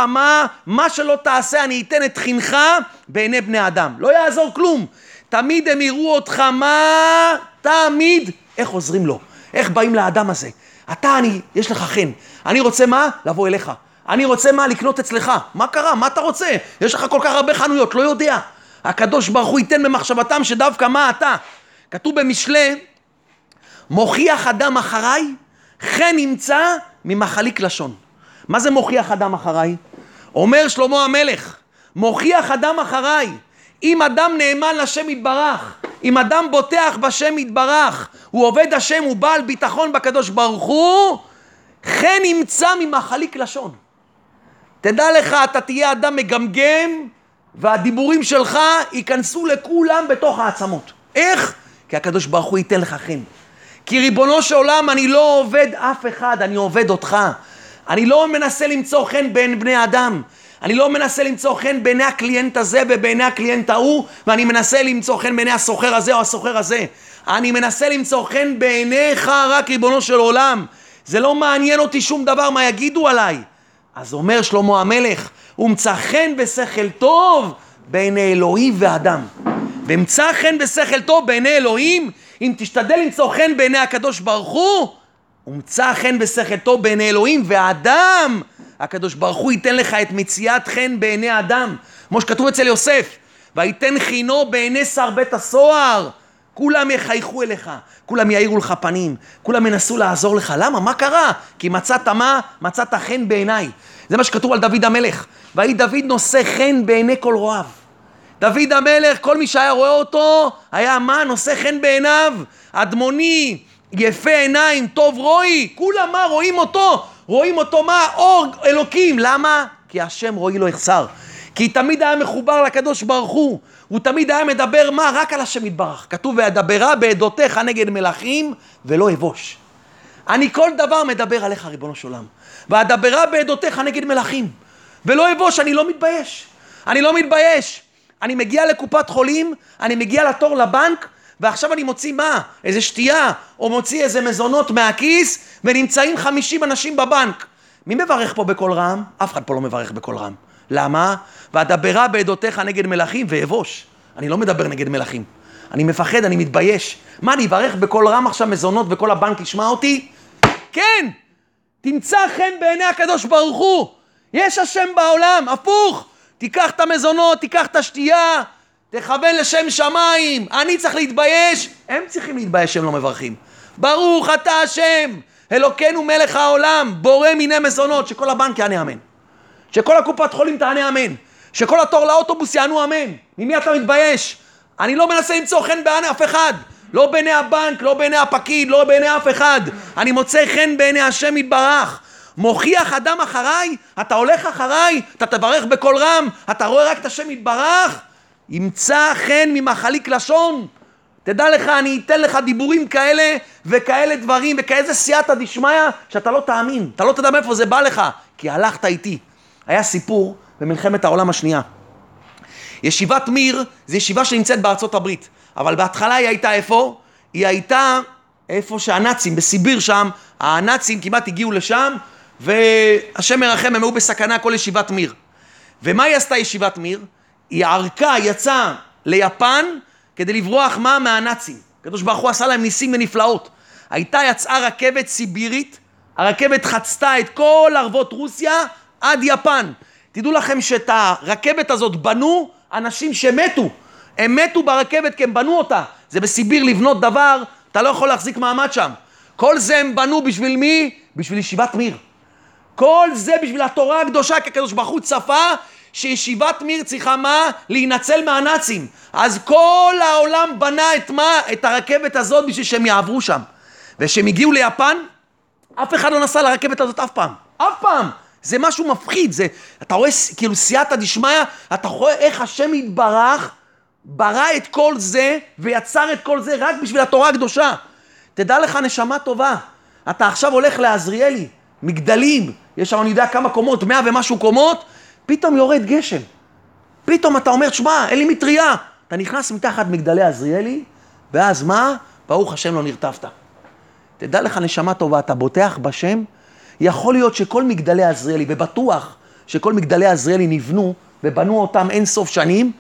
מה שלא תעשה, אני אתן את חינך בעיני בני אדם. לא יעזור כלום. תמיד הם יראו אותך מה? תמיד. איך עוזרים לו? איך באים לאדם הזה? אתה, יש לך חן. אני רוצה מה? לבוא אליך. אני רוצה מה? לקנות אצלך. מה קרה? מה אתה רוצה? יש לך כל כך הרבה חנויות, לא יודע. הקדוש ברוך הוא ייתן במחשבתם שדווקא מה אתה. כתוב במשלי, מוכיח אדם אחריי, חן ימצא ממחליק לשון. מה זה מוכיח אדם אחריי? אומר שלמה המלך, מוכיח אדם אחריי, אם אדם נאמן לשם יתברך, אם אדם בוטח בשם יתברך, הוא עובד השם, הוא בעל ביטחון בקדוש ברוך הוא, חן ימצא ממחליק לשון. תדע לך, אתה תהיה אדם מגמגם, והדיבורים שלך ייכנסו לכולם בתוך העצמות. איך? כי הקדוש ברוך הוא ייתן לך חן. כי ריבונו של עולם, אני לא עובד אף אחד, אני עובד אותך. אני לא מנסה למצוא חן בין בני אדם. אני לא מנסה למצוא חן בעיני הקליינט הזה ובעיני הקליינט ההוא, ואני מנסה למצוא חן בעיני הסוחר הזה או הסוחר הזה. אני מנסה למצוא חן בעיניך רק, ריבונו של עולם. זה לא מעניין אותי שום דבר מה יגידו עליי. אז אומר שלמה המלך, הוא מצא חן בשכל טוב בעיני אלוהים ואדם. ומצא חן בשכל טוב בעיני אלוהים, אם תשתדל למצוא חן בעיני הקדוש ברוך הוא, ומצא חן בשכל טוב בעיני אלוהים ואדם, הקדוש ברוך הוא ייתן לך את מציאת חן בעיני אדם. כמו שכתוב אצל יוסף, וייתן חינו בעיני שר בית הסוהר. כולם יחייכו אליך, כולם יאירו לך פנים, כולם ינסו לעזור לך. למה? מה קרה? כי מצאת מה? מצאת חן בעיניי. זה מה שכתוב על דוד המלך. והי דוד נושא חן בעיני כל רועיו. דוד המלך, כל מי שהיה רואה אותו, היה מה? נושא חן בעיניו. אדמוני, יפה עיניים, טוב רואי. כולם מה? רואים אותו. רואים אותו מה? אור אלוקים. למה? כי השם רואי לא יחסר. כי תמיד היה מחובר לקדוש ברוך הוא. הוא תמיד היה מדבר מה? רק על השם יתברך. כתוב, והדברה בעדותיך נגד מלכים ולא אבוש. אני כל דבר מדבר עליך, ריבונו של עולם. והדברה בעדותיך נגד מלכים ולא אבוש. אני לא מתבייש. אני לא מתבייש. אני מגיע לקופת חולים, אני מגיע לתור לבנק, ועכשיו אני מוציא מה? איזה שתייה, או מוציא איזה מזונות מהכיס, ונמצאים 50 אנשים בבנק. מי מברך פה בכל רם? אף אחד פה לא מברך בכל רם. למה? והדברה בעדותיך נגד מלכים ואבוש. אני לא מדבר נגד מלכים. אני מפחד, אני מתבייש. מה, אני אברך בכל רם עכשיו מזונות וכל הבנק ישמע אותי? כן! תמצא חן בעיני הקדוש ברוך הוא. יש השם בעולם, הפוך. תיקח את המזונות, תיקח את השתייה, תכוון לשם שמיים. אני צריך להתבייש, הם צריכים להתבייש, הם לא מברכים. ברוך אתה השם, אלוקנו מלך העולם, בורא מיני מזונות, שכל הבנק יענה אמן. שכל הקופת חולים תענה אמן. שכל התור לאוטובוס יענו אמן. ממי אתה מתבייש? אני לא מנסה למצוא חן בעיני אף אחד. לא בעיני הבנק, לא בעיני הפקיד, לא בעיני אף אחד. אני מוצא חן בעיני השם יתברך. מוכיח אדם אחריי, אתה הולך אחריי, אתה תברך בכל רם, אתה רואה רק את השם יתברך, ימצא חן ממחליק לשון. תדע לך, אני אתן לך דיבורים כאלה וכאלה דברים וכאיזה סייעתא דשמיא שאתה לא תאמין, אתה לא תדע מאיפה זה בא לך, כי הלכת איתי. היה סיפור במלחמת העולם השנייה. ישיבת מיר, זו ישיבה שנמצאת בארצות הברית, אבל בהתחלה היא הייתה איפה? היא הייתה איפה שהנאצים, בסיביר שם, הנאצים כמעט הגיעו לשם, והשם מרחם, הם היו בסכנה כל ישיבת מיר. ומה היא עשתה ישיבת מיר? היא ערכה, יצאה ליפן, כדי לברוח מה? מהנאצים. הקדוש ברוך הוא עשה להם ניסים ונפלאות. הייתה יצאה רכבת סיבירית, הרכבת חצתה את כל ערבות רוסיה עד יפן. תדעו לכם שאת הרכבת הזאת בנו אנשים שמתו. הם מתו ברכבת כי הם בנו אותה. זה בסיביר לבנות דבר, אתה לא יכול להחזיק מעמד שם. כל זה הם בנו בשביל מי? בשביל ישיבת מיר. כל זה בשביל התורה הקדושה, כי הקדוש ברוך הוא צפה שישיבת מיר צריכה מה? להינצל מהנאצים. אז כל העולם בנה את מה? את הרכבת הזאת בשביל שהם יעברו שם. ושהם הגיעו ליפן, אף אחד לא נסע לרכבת הזאת אף פעם. אף פעם. זה משהו מפחיד. זה, אתה רואה כאילו סייעתא דשמיא, אתה רואה איך השם יתברך, ברא את כל זה ויצר את כל זה רק בשביל התורה הקדושה. תדע לך נשמה טובה. אתה עכשיו הולך לעזריאלי, מגדלים, יש שם אני יודע כמה קומות, 100 ומשהו קומות, פתאום יורד גשם. פתאום אתה אומר, תשמע, אין לי מטריה. אתה נכנס מתחת מגדלי עזריאלי, ואז מה? ברוך השם לא נרטבת. תדע לך נשמה טובה, אתה בוטח בשם, יכול להיות שכל מגדלי עזריאלי, ובטוח שכל מגדלי עזריאלי נבנו, ובנו אותם אין סוף שנים,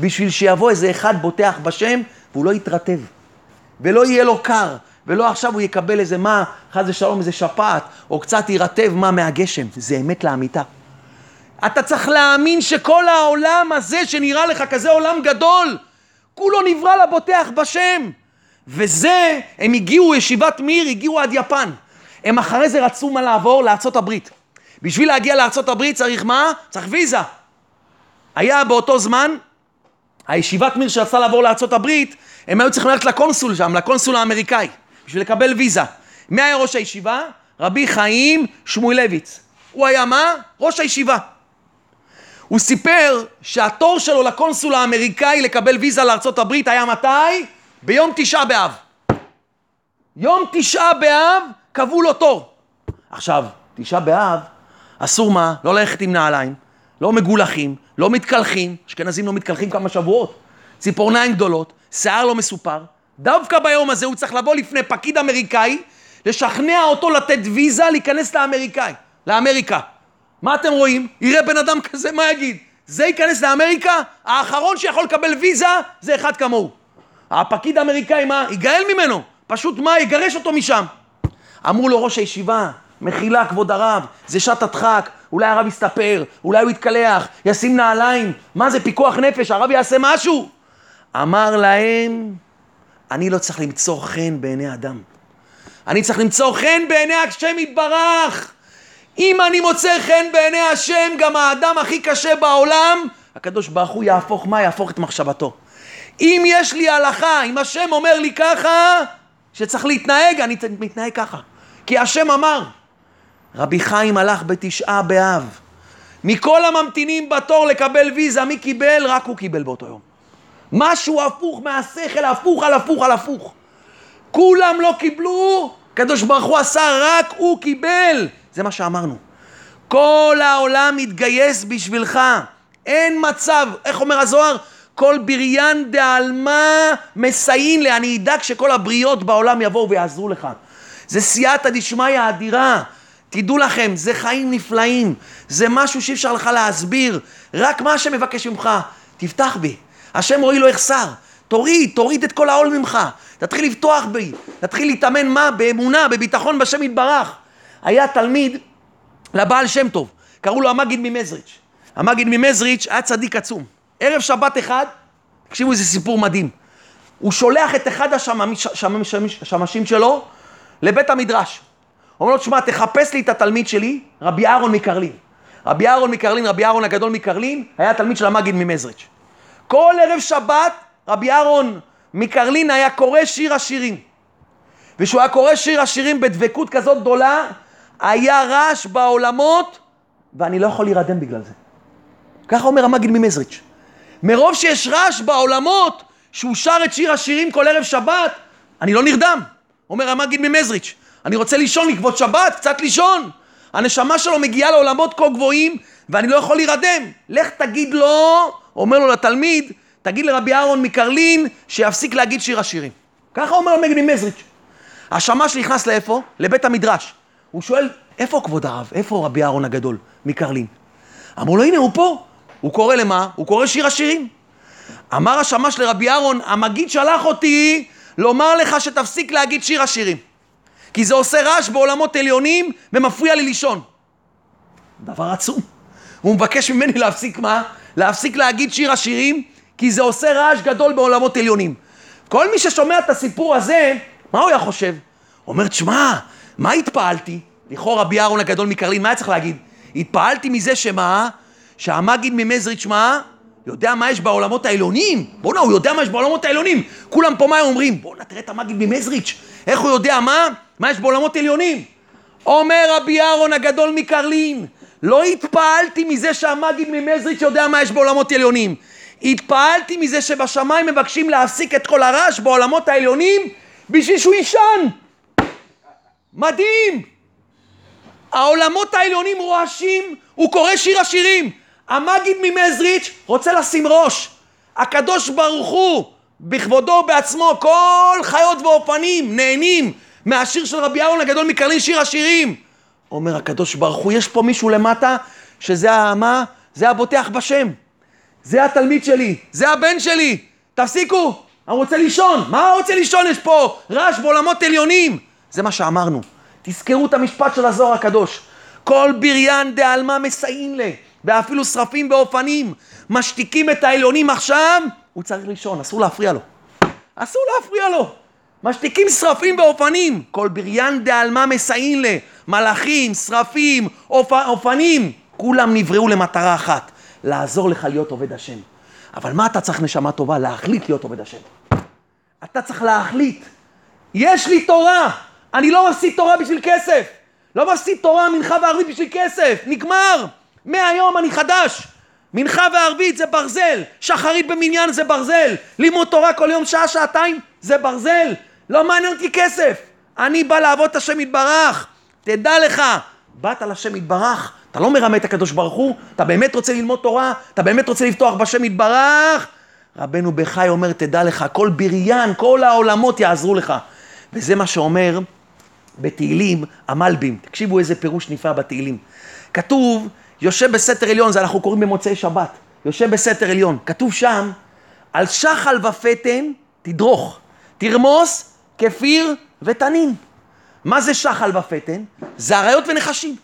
בשביל שיבוא איזה אחד בוטח בשם, והוא לא יתרטב. ולא יהיה לו קר, ולא עכשיו הוא יקבל איזה מה, חס ושלום איזה שפעת, או קצת ירטב מה מהגשם. זה אמת לאמיתה. אתה צריך להאמין שכל העולם הזה שנראה לך כזה עולם גדול, כולו נברא לבוטח בשם. וזה, הם הגיעו, ישיבת מיר, הגיעו עד יפן. הם אחרי זה רצו מה לעבור? לארצות הברית. בשביל להגיע לארצות הברית צריך מה? צריך ויזה. היה באותו זמן, הישיבת מיר שרצה לעבור לארצות הברית, הם היו צריכים ללכת לקונסול שם, לקונסול האמריקאי, בשביל לקבל ויזה. מי היה ראש הישיבה? רבי חיים שמואלביץ. הוא היה מה? ראש הישיבה. הוא סיפר שהתור שלו לקונסול האמריקאי לקבל ויזה לארצות הברית היה מתי? ביום 9 באב. יום 9 באב קבעו לו תור. עכשיו, 9 באב, אסור מה? לא ללכת עם נעליים, לא מגולחים, לא מתקלחים, אשכנזים לא מתקלחים כמה שבועות, ציפורניים גדולות, שיער לא מסופר. דווקא ביום הזה הוא צריך לבוא לפני פקיד אמריקאי, לשכנע אותו לתת ויזה להיכנס לאמריקה. מה אתם רואים? יראה בן אדם כזה, מה יגיד? זה ייכנס לאמריקה, האחרון שיכול לקבל ויזה, זה אחד כמוהו. הפקיד האמריקאי מה? יגאל ממנו, פשוט מה? יגרש אותו משם. אמרו לו ראש הישיבה, מחילה כבוד הרב, זה שעת הדחק, אולי הרב יסתפר, אולי הוא יתקלח, ישים נעליים, מה זה פיקוח נפש, הרב יעשה משהו? אמר להם, אני לא צריך למצוא חן בעיני אדם. אני צריך למצוא חן בעיני השם יתברך. אם אני מוצא חן בעיני השם, גם האדם הכי קשה בעולם, הקדוש ברוך הוא יהפוך מה? יהפוך את מחשבתו. אם יש לי הלכה, אם השם אומר לי ככה, שצריך להתנהג, אני מתנהג ככה. כי השם אמר, רבי חיים הלך 9 באב. מכל הממתינים בתור לקבל ויזה, מי קיבל? רק הוא קיבל באותו יום. משהו הפוך מהשכל, הפוך על הפוך על הפוך. כולם לא קיבלו, הקדוש ברוך הוא עשה, רק הוא קיבל. זה מה שאמרנו. כל העולם מתגייס בשבילך. אין מצב, איך אומר הזוהר? כל בריין דעלמה מסיים לי. אני אדאג שכל הבריות בעולם יבואו ויעזרו לך. זה סייעתא דשמיא האדירה. תדעו לכם, זה חיים נפלאים. זה משהו שאי אפשר לך להסביר. רק מה שמבקש ממך, תפתח בי. השם רואי לא יחסר. תוריד את כל העול ממך. תתחיל לפתוח בי. תתחיל להתאמן מה? באמונה, בביטחון בשם יתברך. היה תלמיד לבעל שם טוב, קראו לו המגיד ממזריץ'. המגיד ממזריץ' היה צדיק עצום. ערב שבת אחד, תקשיבו איזה סיפור מדהים, הוא שולח את אחד השמשים שלו לבית המדרש. אומר לו, תשמע, תחפש לי את התלמיד שלי, רבי אהרון מקרלין. רבי אהרון הגדול מקרלין, היה תלמיד של המגיד ממזריץ'. כל ערב שבת, רבי אהרון מקרלין היה קורא שיר השירים. ושהוא היה קורא שיר השירים בדבקות כזאת גדולה, היה רעש בעולמות, ואני לא יכול להירדם בגלל זה. ככה אומר המגיד ממזריץ'. מרוב שיש רעש בעולמות, שהוא שר את שיר השירים כל ערב שבת, אני לא נרדם. אומר המגיד ממזריץ', אני רוצה לישון לקבות שבת, קצת לישון. הנשמה שלו מגיעה לעולמות כה גבוהים, ואני לא יכול להירדם. לך תגיד לו, אומר לו לתלמיד, תגיד לרבי אהרון מקרלין, שיפסיק להגיד שיר השירים. ככה אומר המגיד ממזריץ'. השמש נכנס לאיפה? לבית המדרש. הוא שואל, איפה כבוד הרב? איפה רבי אהרון הגדול מקרלין? אמרו לו, הנה הוא פה. הוא קורא למה? הוא קורא שיר השירים. אמר השמש לרבי אהרון, המגיד שלח אותי לומר לך שתפסיק להגיד שיר השירים. כי זה עושה רעש בעולמות עליונים ומפריע לי לישון. דבר עצום. הוא מבקש ממני להפסיק מה? להפסיק להגיד שיר השירים, כי זה עושה רעש גדול בעולמות עליונים. כל מי ששומע את הסיפור הזה, מה הוא היה חושב? הוא אומר, תשמע, מה התפעלתי? לכאורה רבי אהרון הגדול מקרלין, מה היה צריך להגיד? התפעלתי מזה שמה? שהמגיד ממזריץ' מה? יודע מה יש בעולמות העליונים. בוא'נה, הוא יודע מה יש בעולמות העליונים. כולם פה מה אומרים? בוא'נה, תראה את המגיד ממזריץ'. איך הוא יודע מה? מה יש בעולמות עליונים? אומר רבי אהרון הגדול מקרלין, לא התפעלתי מזה שהמגיד ממזריץ' יודע מה יש בעולמות עליונים. התפעלתי מזה שבשמיים מבקשים להפסיק את כל הרעש בעולמות העליונים בשביל שהוא ישן. מדהים. העולמות העליונים רועשים, הוא קורא שיר השירים. המגיד ממזריץ' רוצה לשים ראש. הקדוש ברוך הוא, בכבודו בעצמו, כל חיות ואופנים נהנים מהשיר של רבי אהרון הגדול מקרלין, שיר השירים. אומר הקדוש ברוך הוא, יש פה מישהו למטה, שזה מה? זה הבוטח בשם. זה התלמיד שלי, זה הבן שלי. תפסיקו, אני רוצה לישון. מה רוצה לישון? יש פה רעש בעולמות עליונים. זה מה שאמרנו. תזכרו את המשפט של הזוהר הקדוש. כל בריין דעלמה מסייעים לה, ואפילו שרפים באופנים, משתיקים את העליונים עכשיו, הוא צריך לישון, אסור להפריע לו. אסור להפריע לו. משתיקים שרפים באופנים. כל בריין דעלמה מסייעים לה, מלאכים, שרפים, אופנים. כולם נבראו למטרה אחת, לעזור לך להיות עובד השם. אבל מה אתה צריך נשמה טובה? להחליט להיות עובד השם. אתה צריך להחליט. יש לי תורה. אני לא מפסיד תורה בשביל כסף. לא מפסיד תורה, מנחה וערבית בשביל כסף. נגמר. מהיום אני חדש. מנחה וערבית זה ברזל. שחרית במניין זה ברזל. לימוד תורה כל יום שעה, שעתיים זה ברזל. לא מעניין אותי כסף. אני בא לעבוד את השם יתברך. תדע לך, באת לשם יתברך. אתה לא מרמה את הקדוש ברוך הוא. אתה באמת רוצה ללמוד תורה. אתה באמת רוצה לפתוח בשם יתברך. רבנו בחי אומר, תדע לך, כל בריין, כל העולמות יעזרו לך. וזה מה שאומר בתהילים המלבים. תקשיבו איזה פירוש נפלא בתהילים. כתוב, יושב בסתר עליון, זה אנחנו קוראים במוצאי שבת. יושב בסתר עליון. כתוב שם, על שחל ופתן תדרוך, תרמוס, כפיר ותנין. מה זה שחל ופתן? זה אריות ונחשים.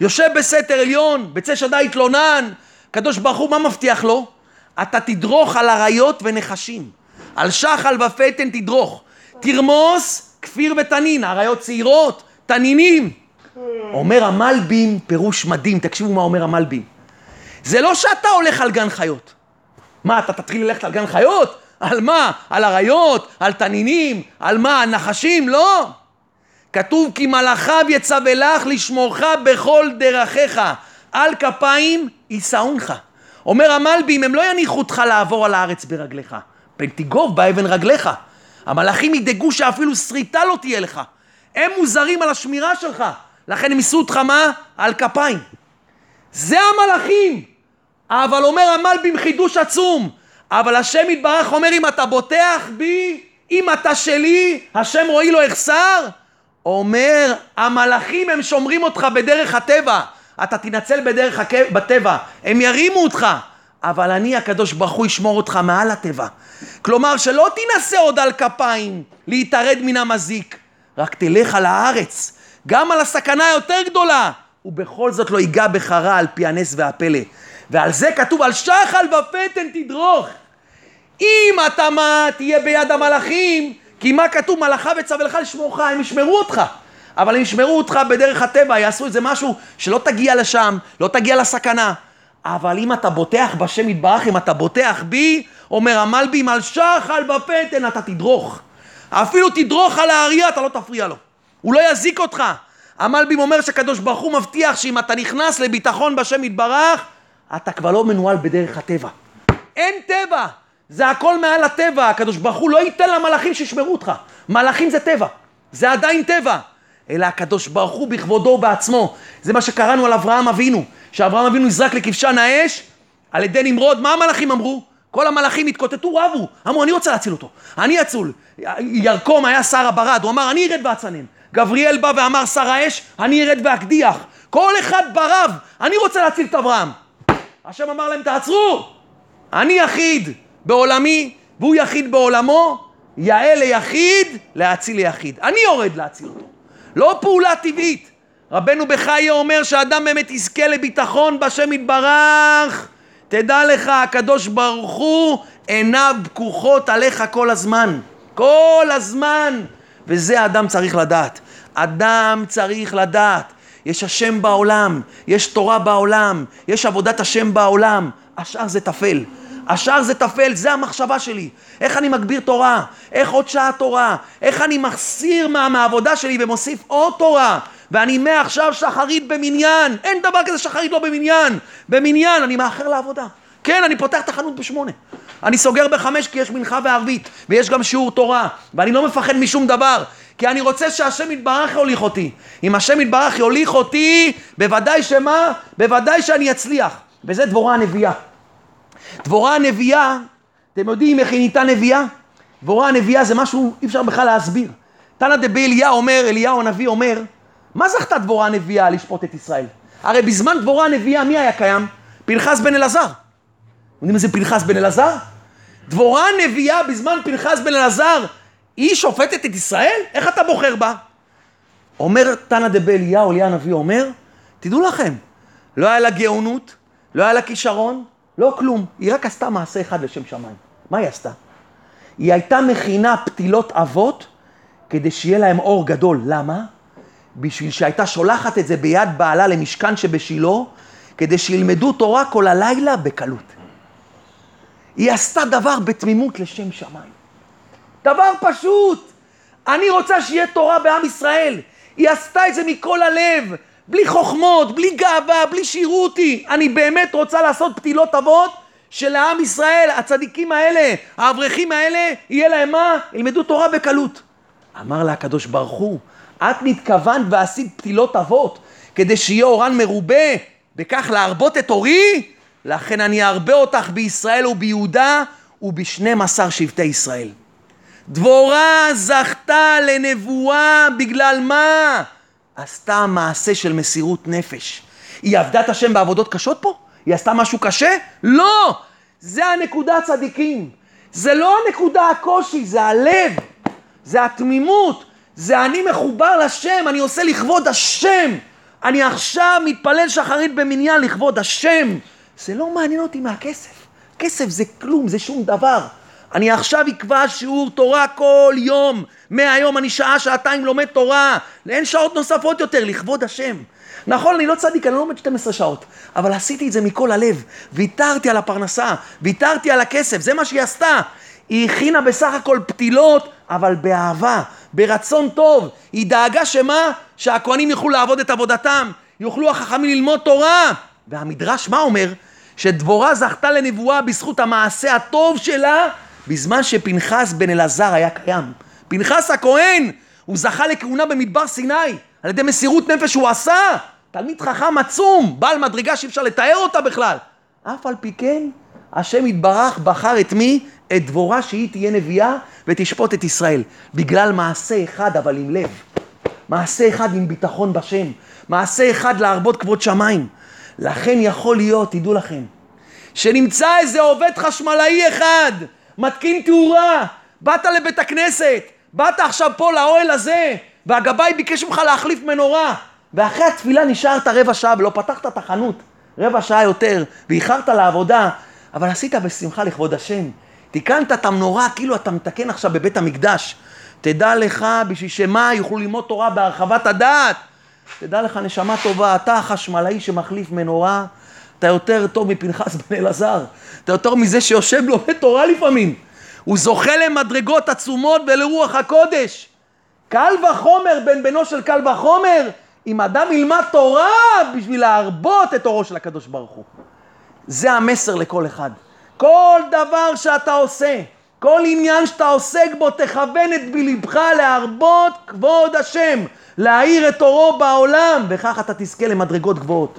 יושב בסתר עליון, בצא שדה התלונן, קדוש ברוך הוא, מה מבטיח לו? אתה תדרוך על אריות ונחשים. על שחל ופתן תדרוך. תרמוס, כפיר ותנין, אריות צעירות, תנינים. אומר המלבים פירוש מדהים, תקשיבו מה אומר המלבים. זה לא שאתה הולך על גן חיות. מה, אתה תתחיל ללכת על גן חיות? על מה? על אריות, על תנינים, על מה? על נחשים? לא. כתוב, כי מלאכיו יצווה לך לשמורך בכל דרכיך, על כפיים יישאונך. אומר המלבים, הם לא יניחו אותך לעבור על הארץ ברגליך, פן תיגוב באבן רגליך. המלאכים ידאגו שאפילו שריטה לא תהיה לך. הם מוזרים על השמירה שלך. לכן הם יישאו אותך מה? על כפיים. זה המלאכים. אבל אומר המלבים חידוש עצום. אבל השם יתברך אומר, אם אתה בוטח בי, אם אתה שלי, השם רואי לא יחסר. אומר, המלאכים הם שומרים אותך בדרך הטבע. אתה תנצל בדרך בטבע. הם ירימו אותך. אבל אני הקדוש ברוך הוא ישמור אותך מעל הטבע. כלומר שלא תנסה עוד על כפיים להתארד מן המזיק, רק תלך על הארץ, גם על הסכנה היותר גדולה, ובכל זאת לא ייגע בחרה על פי הנס והפלא. ועל זה כתוב, על שחל ופתן תדרוך. אם אתה מה, תהיה ביד המלאכים, כי מה כתוב? מלאכה וצווה לך לשמורך, הם ישמרו אותך. אבל הם ישמרו אותך בדרך הטבע, יעשו את זה משהו שלא תגיע לשם, לא תגיע לסכנה. אבל אם אתה בוטח בשם יתברך, אם אתה בוטח בי, אומר המלבים, על שחל בפתן אתה תדרוך. אפילו תדרוך על האריה, אתה לא תפריע לו. הוא לא יזיק אותך. המלבים אומר שקדוש ברוך הוא מבטיח שאם אתה נכנס לביטחון בשם יתברך, אתה כבר לא מנועל בדרך הטבע. אין טבע. זה הכל מעל הטבע, הקדוש ברוך הוא לא ייתן למלאכים שישמרו אותך. מלאכים זה טבע, זה עדיין טבע. אלא הקדוש ברוך הוא בכבודו ובעצמו. זה מה שקראנו על אברהם אבינו, שאברהם אבינו נזרק לכבשן האש, על ידי נמרוד. מה המלאכים אמרו? כל המלאכים התקוטטו, רבו. אמרו, אני רוצה להציל אותו, אני אצול. ירקום היה שר הברד, הוא אמר, אני ירד ואצנן. גבריאל בא ואמר, שר האש, אני ירד ואקדיח. כל אחד ברב, אני רוצה להציל את אברהם. השם אמר להם, תעצרו. אני יחיד בעולמי, והוא יחיד בעולמו, יאה ליחיד, להציל ליחיד. אני יורד להציל אותו. לא פעולה טבעית. רבנו בחיה אומר שאדם באמת יזכה לביטחון בשם יתברך. תדע לך, הקדוש ברוך הוא, עיניו פקוחות עליך כל הזמן. כל הזמן. וזה אדם צריך לדעת. אדם צריך לדעת. יש השם בעולם, יש תורה בעולם, יש עבודת השם בעולם. השאר זה תפל. השאר זה תפל, זה המחשבה שלי. איך אני מגביר תורה? איך עוד שעה תורה? איך אני מחסיר מהעבודה שלי ומוסיף עוד תורה? ואני מעכשיו שחרית במניין. אין דבר כזה שחרית לא במניין. במניין, אני מאחר לעבודה. כן, אני פותח את החנות 8:00. אני סוגר 5:00 כי יש מנחה וערבית. ויש גם שיעור תורה. ואני לא מפחד משום דבר. כי אני רוצה שהשם יתברך יוליך אותי. אם השם יתברך יוליך אותי, בוודאי שמה? בוודאי שאני אצליח. וזה דבורה הנביאה. דבורה הנביאה, אתם יודעים איך היא נהייתה נביאה? דבורה הנביאה זה משהו אי אפשר בכלל להסביר. תנא דבי אליהו הנביא אומר, מה זכתה דבורה הנביאה לשפוט את ישראל? הרי בזמן דבורה הנביאה מי היה קיים? פנחס בן אלעזר. יודעים איזה פנחס בן אלעזר? דבורה הנביאה בזמן פנחס בן אלעזר, היא שופטת את ישראל? איך אתה בוחר בה? אומר תנא דבי אליהו הנביא אומר, תדעו לכם, לא היה לה גאונות, לא היה לה כישרון, לא כלום, היא רק עשתה מעשה אחד לשם שמיים. מה היא עשתה? היא הייתה מכינה פתילות אבות, כדי שיהיה להם אור גדול. למה? בשביל שהייתה שולחת את זה ביד בעלה למשכן שבשילו, כדי שילמדו תורה כל הלילה בקלות. היא עשתה דבר בתמימות לשם שמיים. דבר פשוט. אני רוצה שיהיה תורה בעם ישראל. היא עשתה את זה מכל הלב. בלי חוכמות, בלי גאווה, בלי שירו אותי. אני באמת רוצה לעשות פתילות אבות של העם ישראל, הצדיקים האלה, האברכים האלה, יהיה להם מה? ילמדו תורה בקלות. אמר לה הקדוש ברוך הוא, את נתכוונת ועשית פתילות אבות, כדי שיהיה אורן מרובה, בכך להרבות את אורי, לכן אני ארבה אותך בישראל וביהודה, וב12 שבטי ישראל. דבורה זכתה לנבואה בגלל מה? עשתה מעשה של מסירות נפש. היא עבדה את השם בעבודות קשות פה? היא עשתה משהו קשה? לא! זה הנקודה הצדיקים. זה לא הנקודה הקושי, זה הלב. זה התמימות. זה אני מחובר לשם, אני עושה לכבוד השם. אני עכשיו מתפלל שחרית במניין לכבוד השם. זה לא מעניין אותי מהכסף. כסף זה כלום, זה שום דבר. אני עכשיו אקבע שיעור תורה כל יום. מהיום אני שעה, שעתיים לומד תורה. אין שעות נוספות יותר, לכבוד השם. נכון, אני לא צדיק, אני לא לומד 12 שעות. אבל עשיתי את זה מכל הלב. ויתרתי על הפרנסה, ויתרתי על הכסף. זה מה שהיא עשתה. היא הכינה בסך הכל פתילות, אבל באהבה, ברצון טוב. היא דאגה שמה? שהכוהנים יוכלו לעבוד את עבודתם. יוכלו החכמים ללמוד תורה. והמדרש מה אומר? שדבורה זכתה לנבואה בזכות המעשה הטוב שלה, בזמן שפנחס בן אלעזר היה קיים. פנחס הכהן, הוא זכה לכהונה במדבר סיני, על ידי מסירות נפש הוא עשה, תלמיד חכם עצום, בעל מדרגה שאפשר לתאר אותה בכלל. אף על פי כן, השם יתברך בחר את מי? את דבורה שהיא תהיה נביאה ותשפוט את ישראל. בגלל מעשה אחד אבל עם לב. מעשה אחד עם ביטחון בשם. מעשה אחד להרבות כבוד שמיים. לכן יכול להיות, תדעו לכם, שנמצא איזה עובד חשמלאי אחד, מתקין תאורה, באת לבית הכנסת, באת עכשיו פה לאוהל הזה, והגבאי ביקש ממך להחליף מנורה, ואחרי התפילה נשארת 15 דקות ולא פתחת את החנות, 15 דקות יותר, ואיחרת לעבודה, אבל עשית בשמחה לכבוד השם, תיקנת את המנורה כאילו אתה מתקן עכשיו בבית המקדש, תדע לך בשביל שמה יוכלו ללמוד תורה בהרחבת הדעת, תדע לך נשמה טובה, אתה החשמלאי שמחליף מנורה, אתה יותר טוב מפנחס בן אלעזר, אתה יותר מזה שיושב לומד תורה לפעמים, הוא זוכה למדרגות עצומות ולרוח הקודש, קל וחומר בן בנו של קל וחומר, אם אדם ילמד תורה בשביל להרבות את אורו של הקדוש ברוך הוא, זה המסר לכל אחד, כל דבר שאתה עושה, כל עניין שאתה עוסק בו, תכוון את בלבך להרבות כבוד השם, להאיר את אורו בעולם, וכך אתה תזכה למדרגות גבוהות.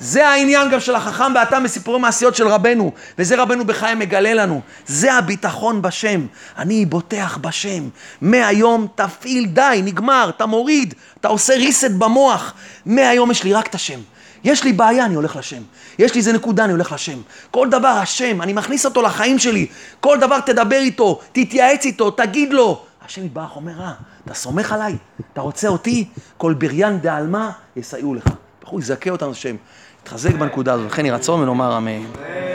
זה העניין גם של החכם ואתה מסיפורי מעשיות של רבנו, וזה רבנו בחיים מגלה לנו. זה הביטחון בשם, אני בוטח בשם. מהיום תפעיל, די, נגמר, אתה מוריד, אתה עושה ריסט במוח. מהיום יש לי רק את השם. יש לי בעיה, אני הולך לשם. יש לי איזה נקודה, אני הולך לשם. כל דבר השם, אני מכניס אותו לחיים שלי. כל דבר תדבר איתו, תתייעץ איתו, תגיד לו. השם יתברך אומר, אתה סומך עליי, אתה רוצה אותי, כל בריין דעלמה יסייעו לך. בחור יזכה אותנו השם. תחזק בנקודה הזאת, לכן ירצון ונאמר אמן.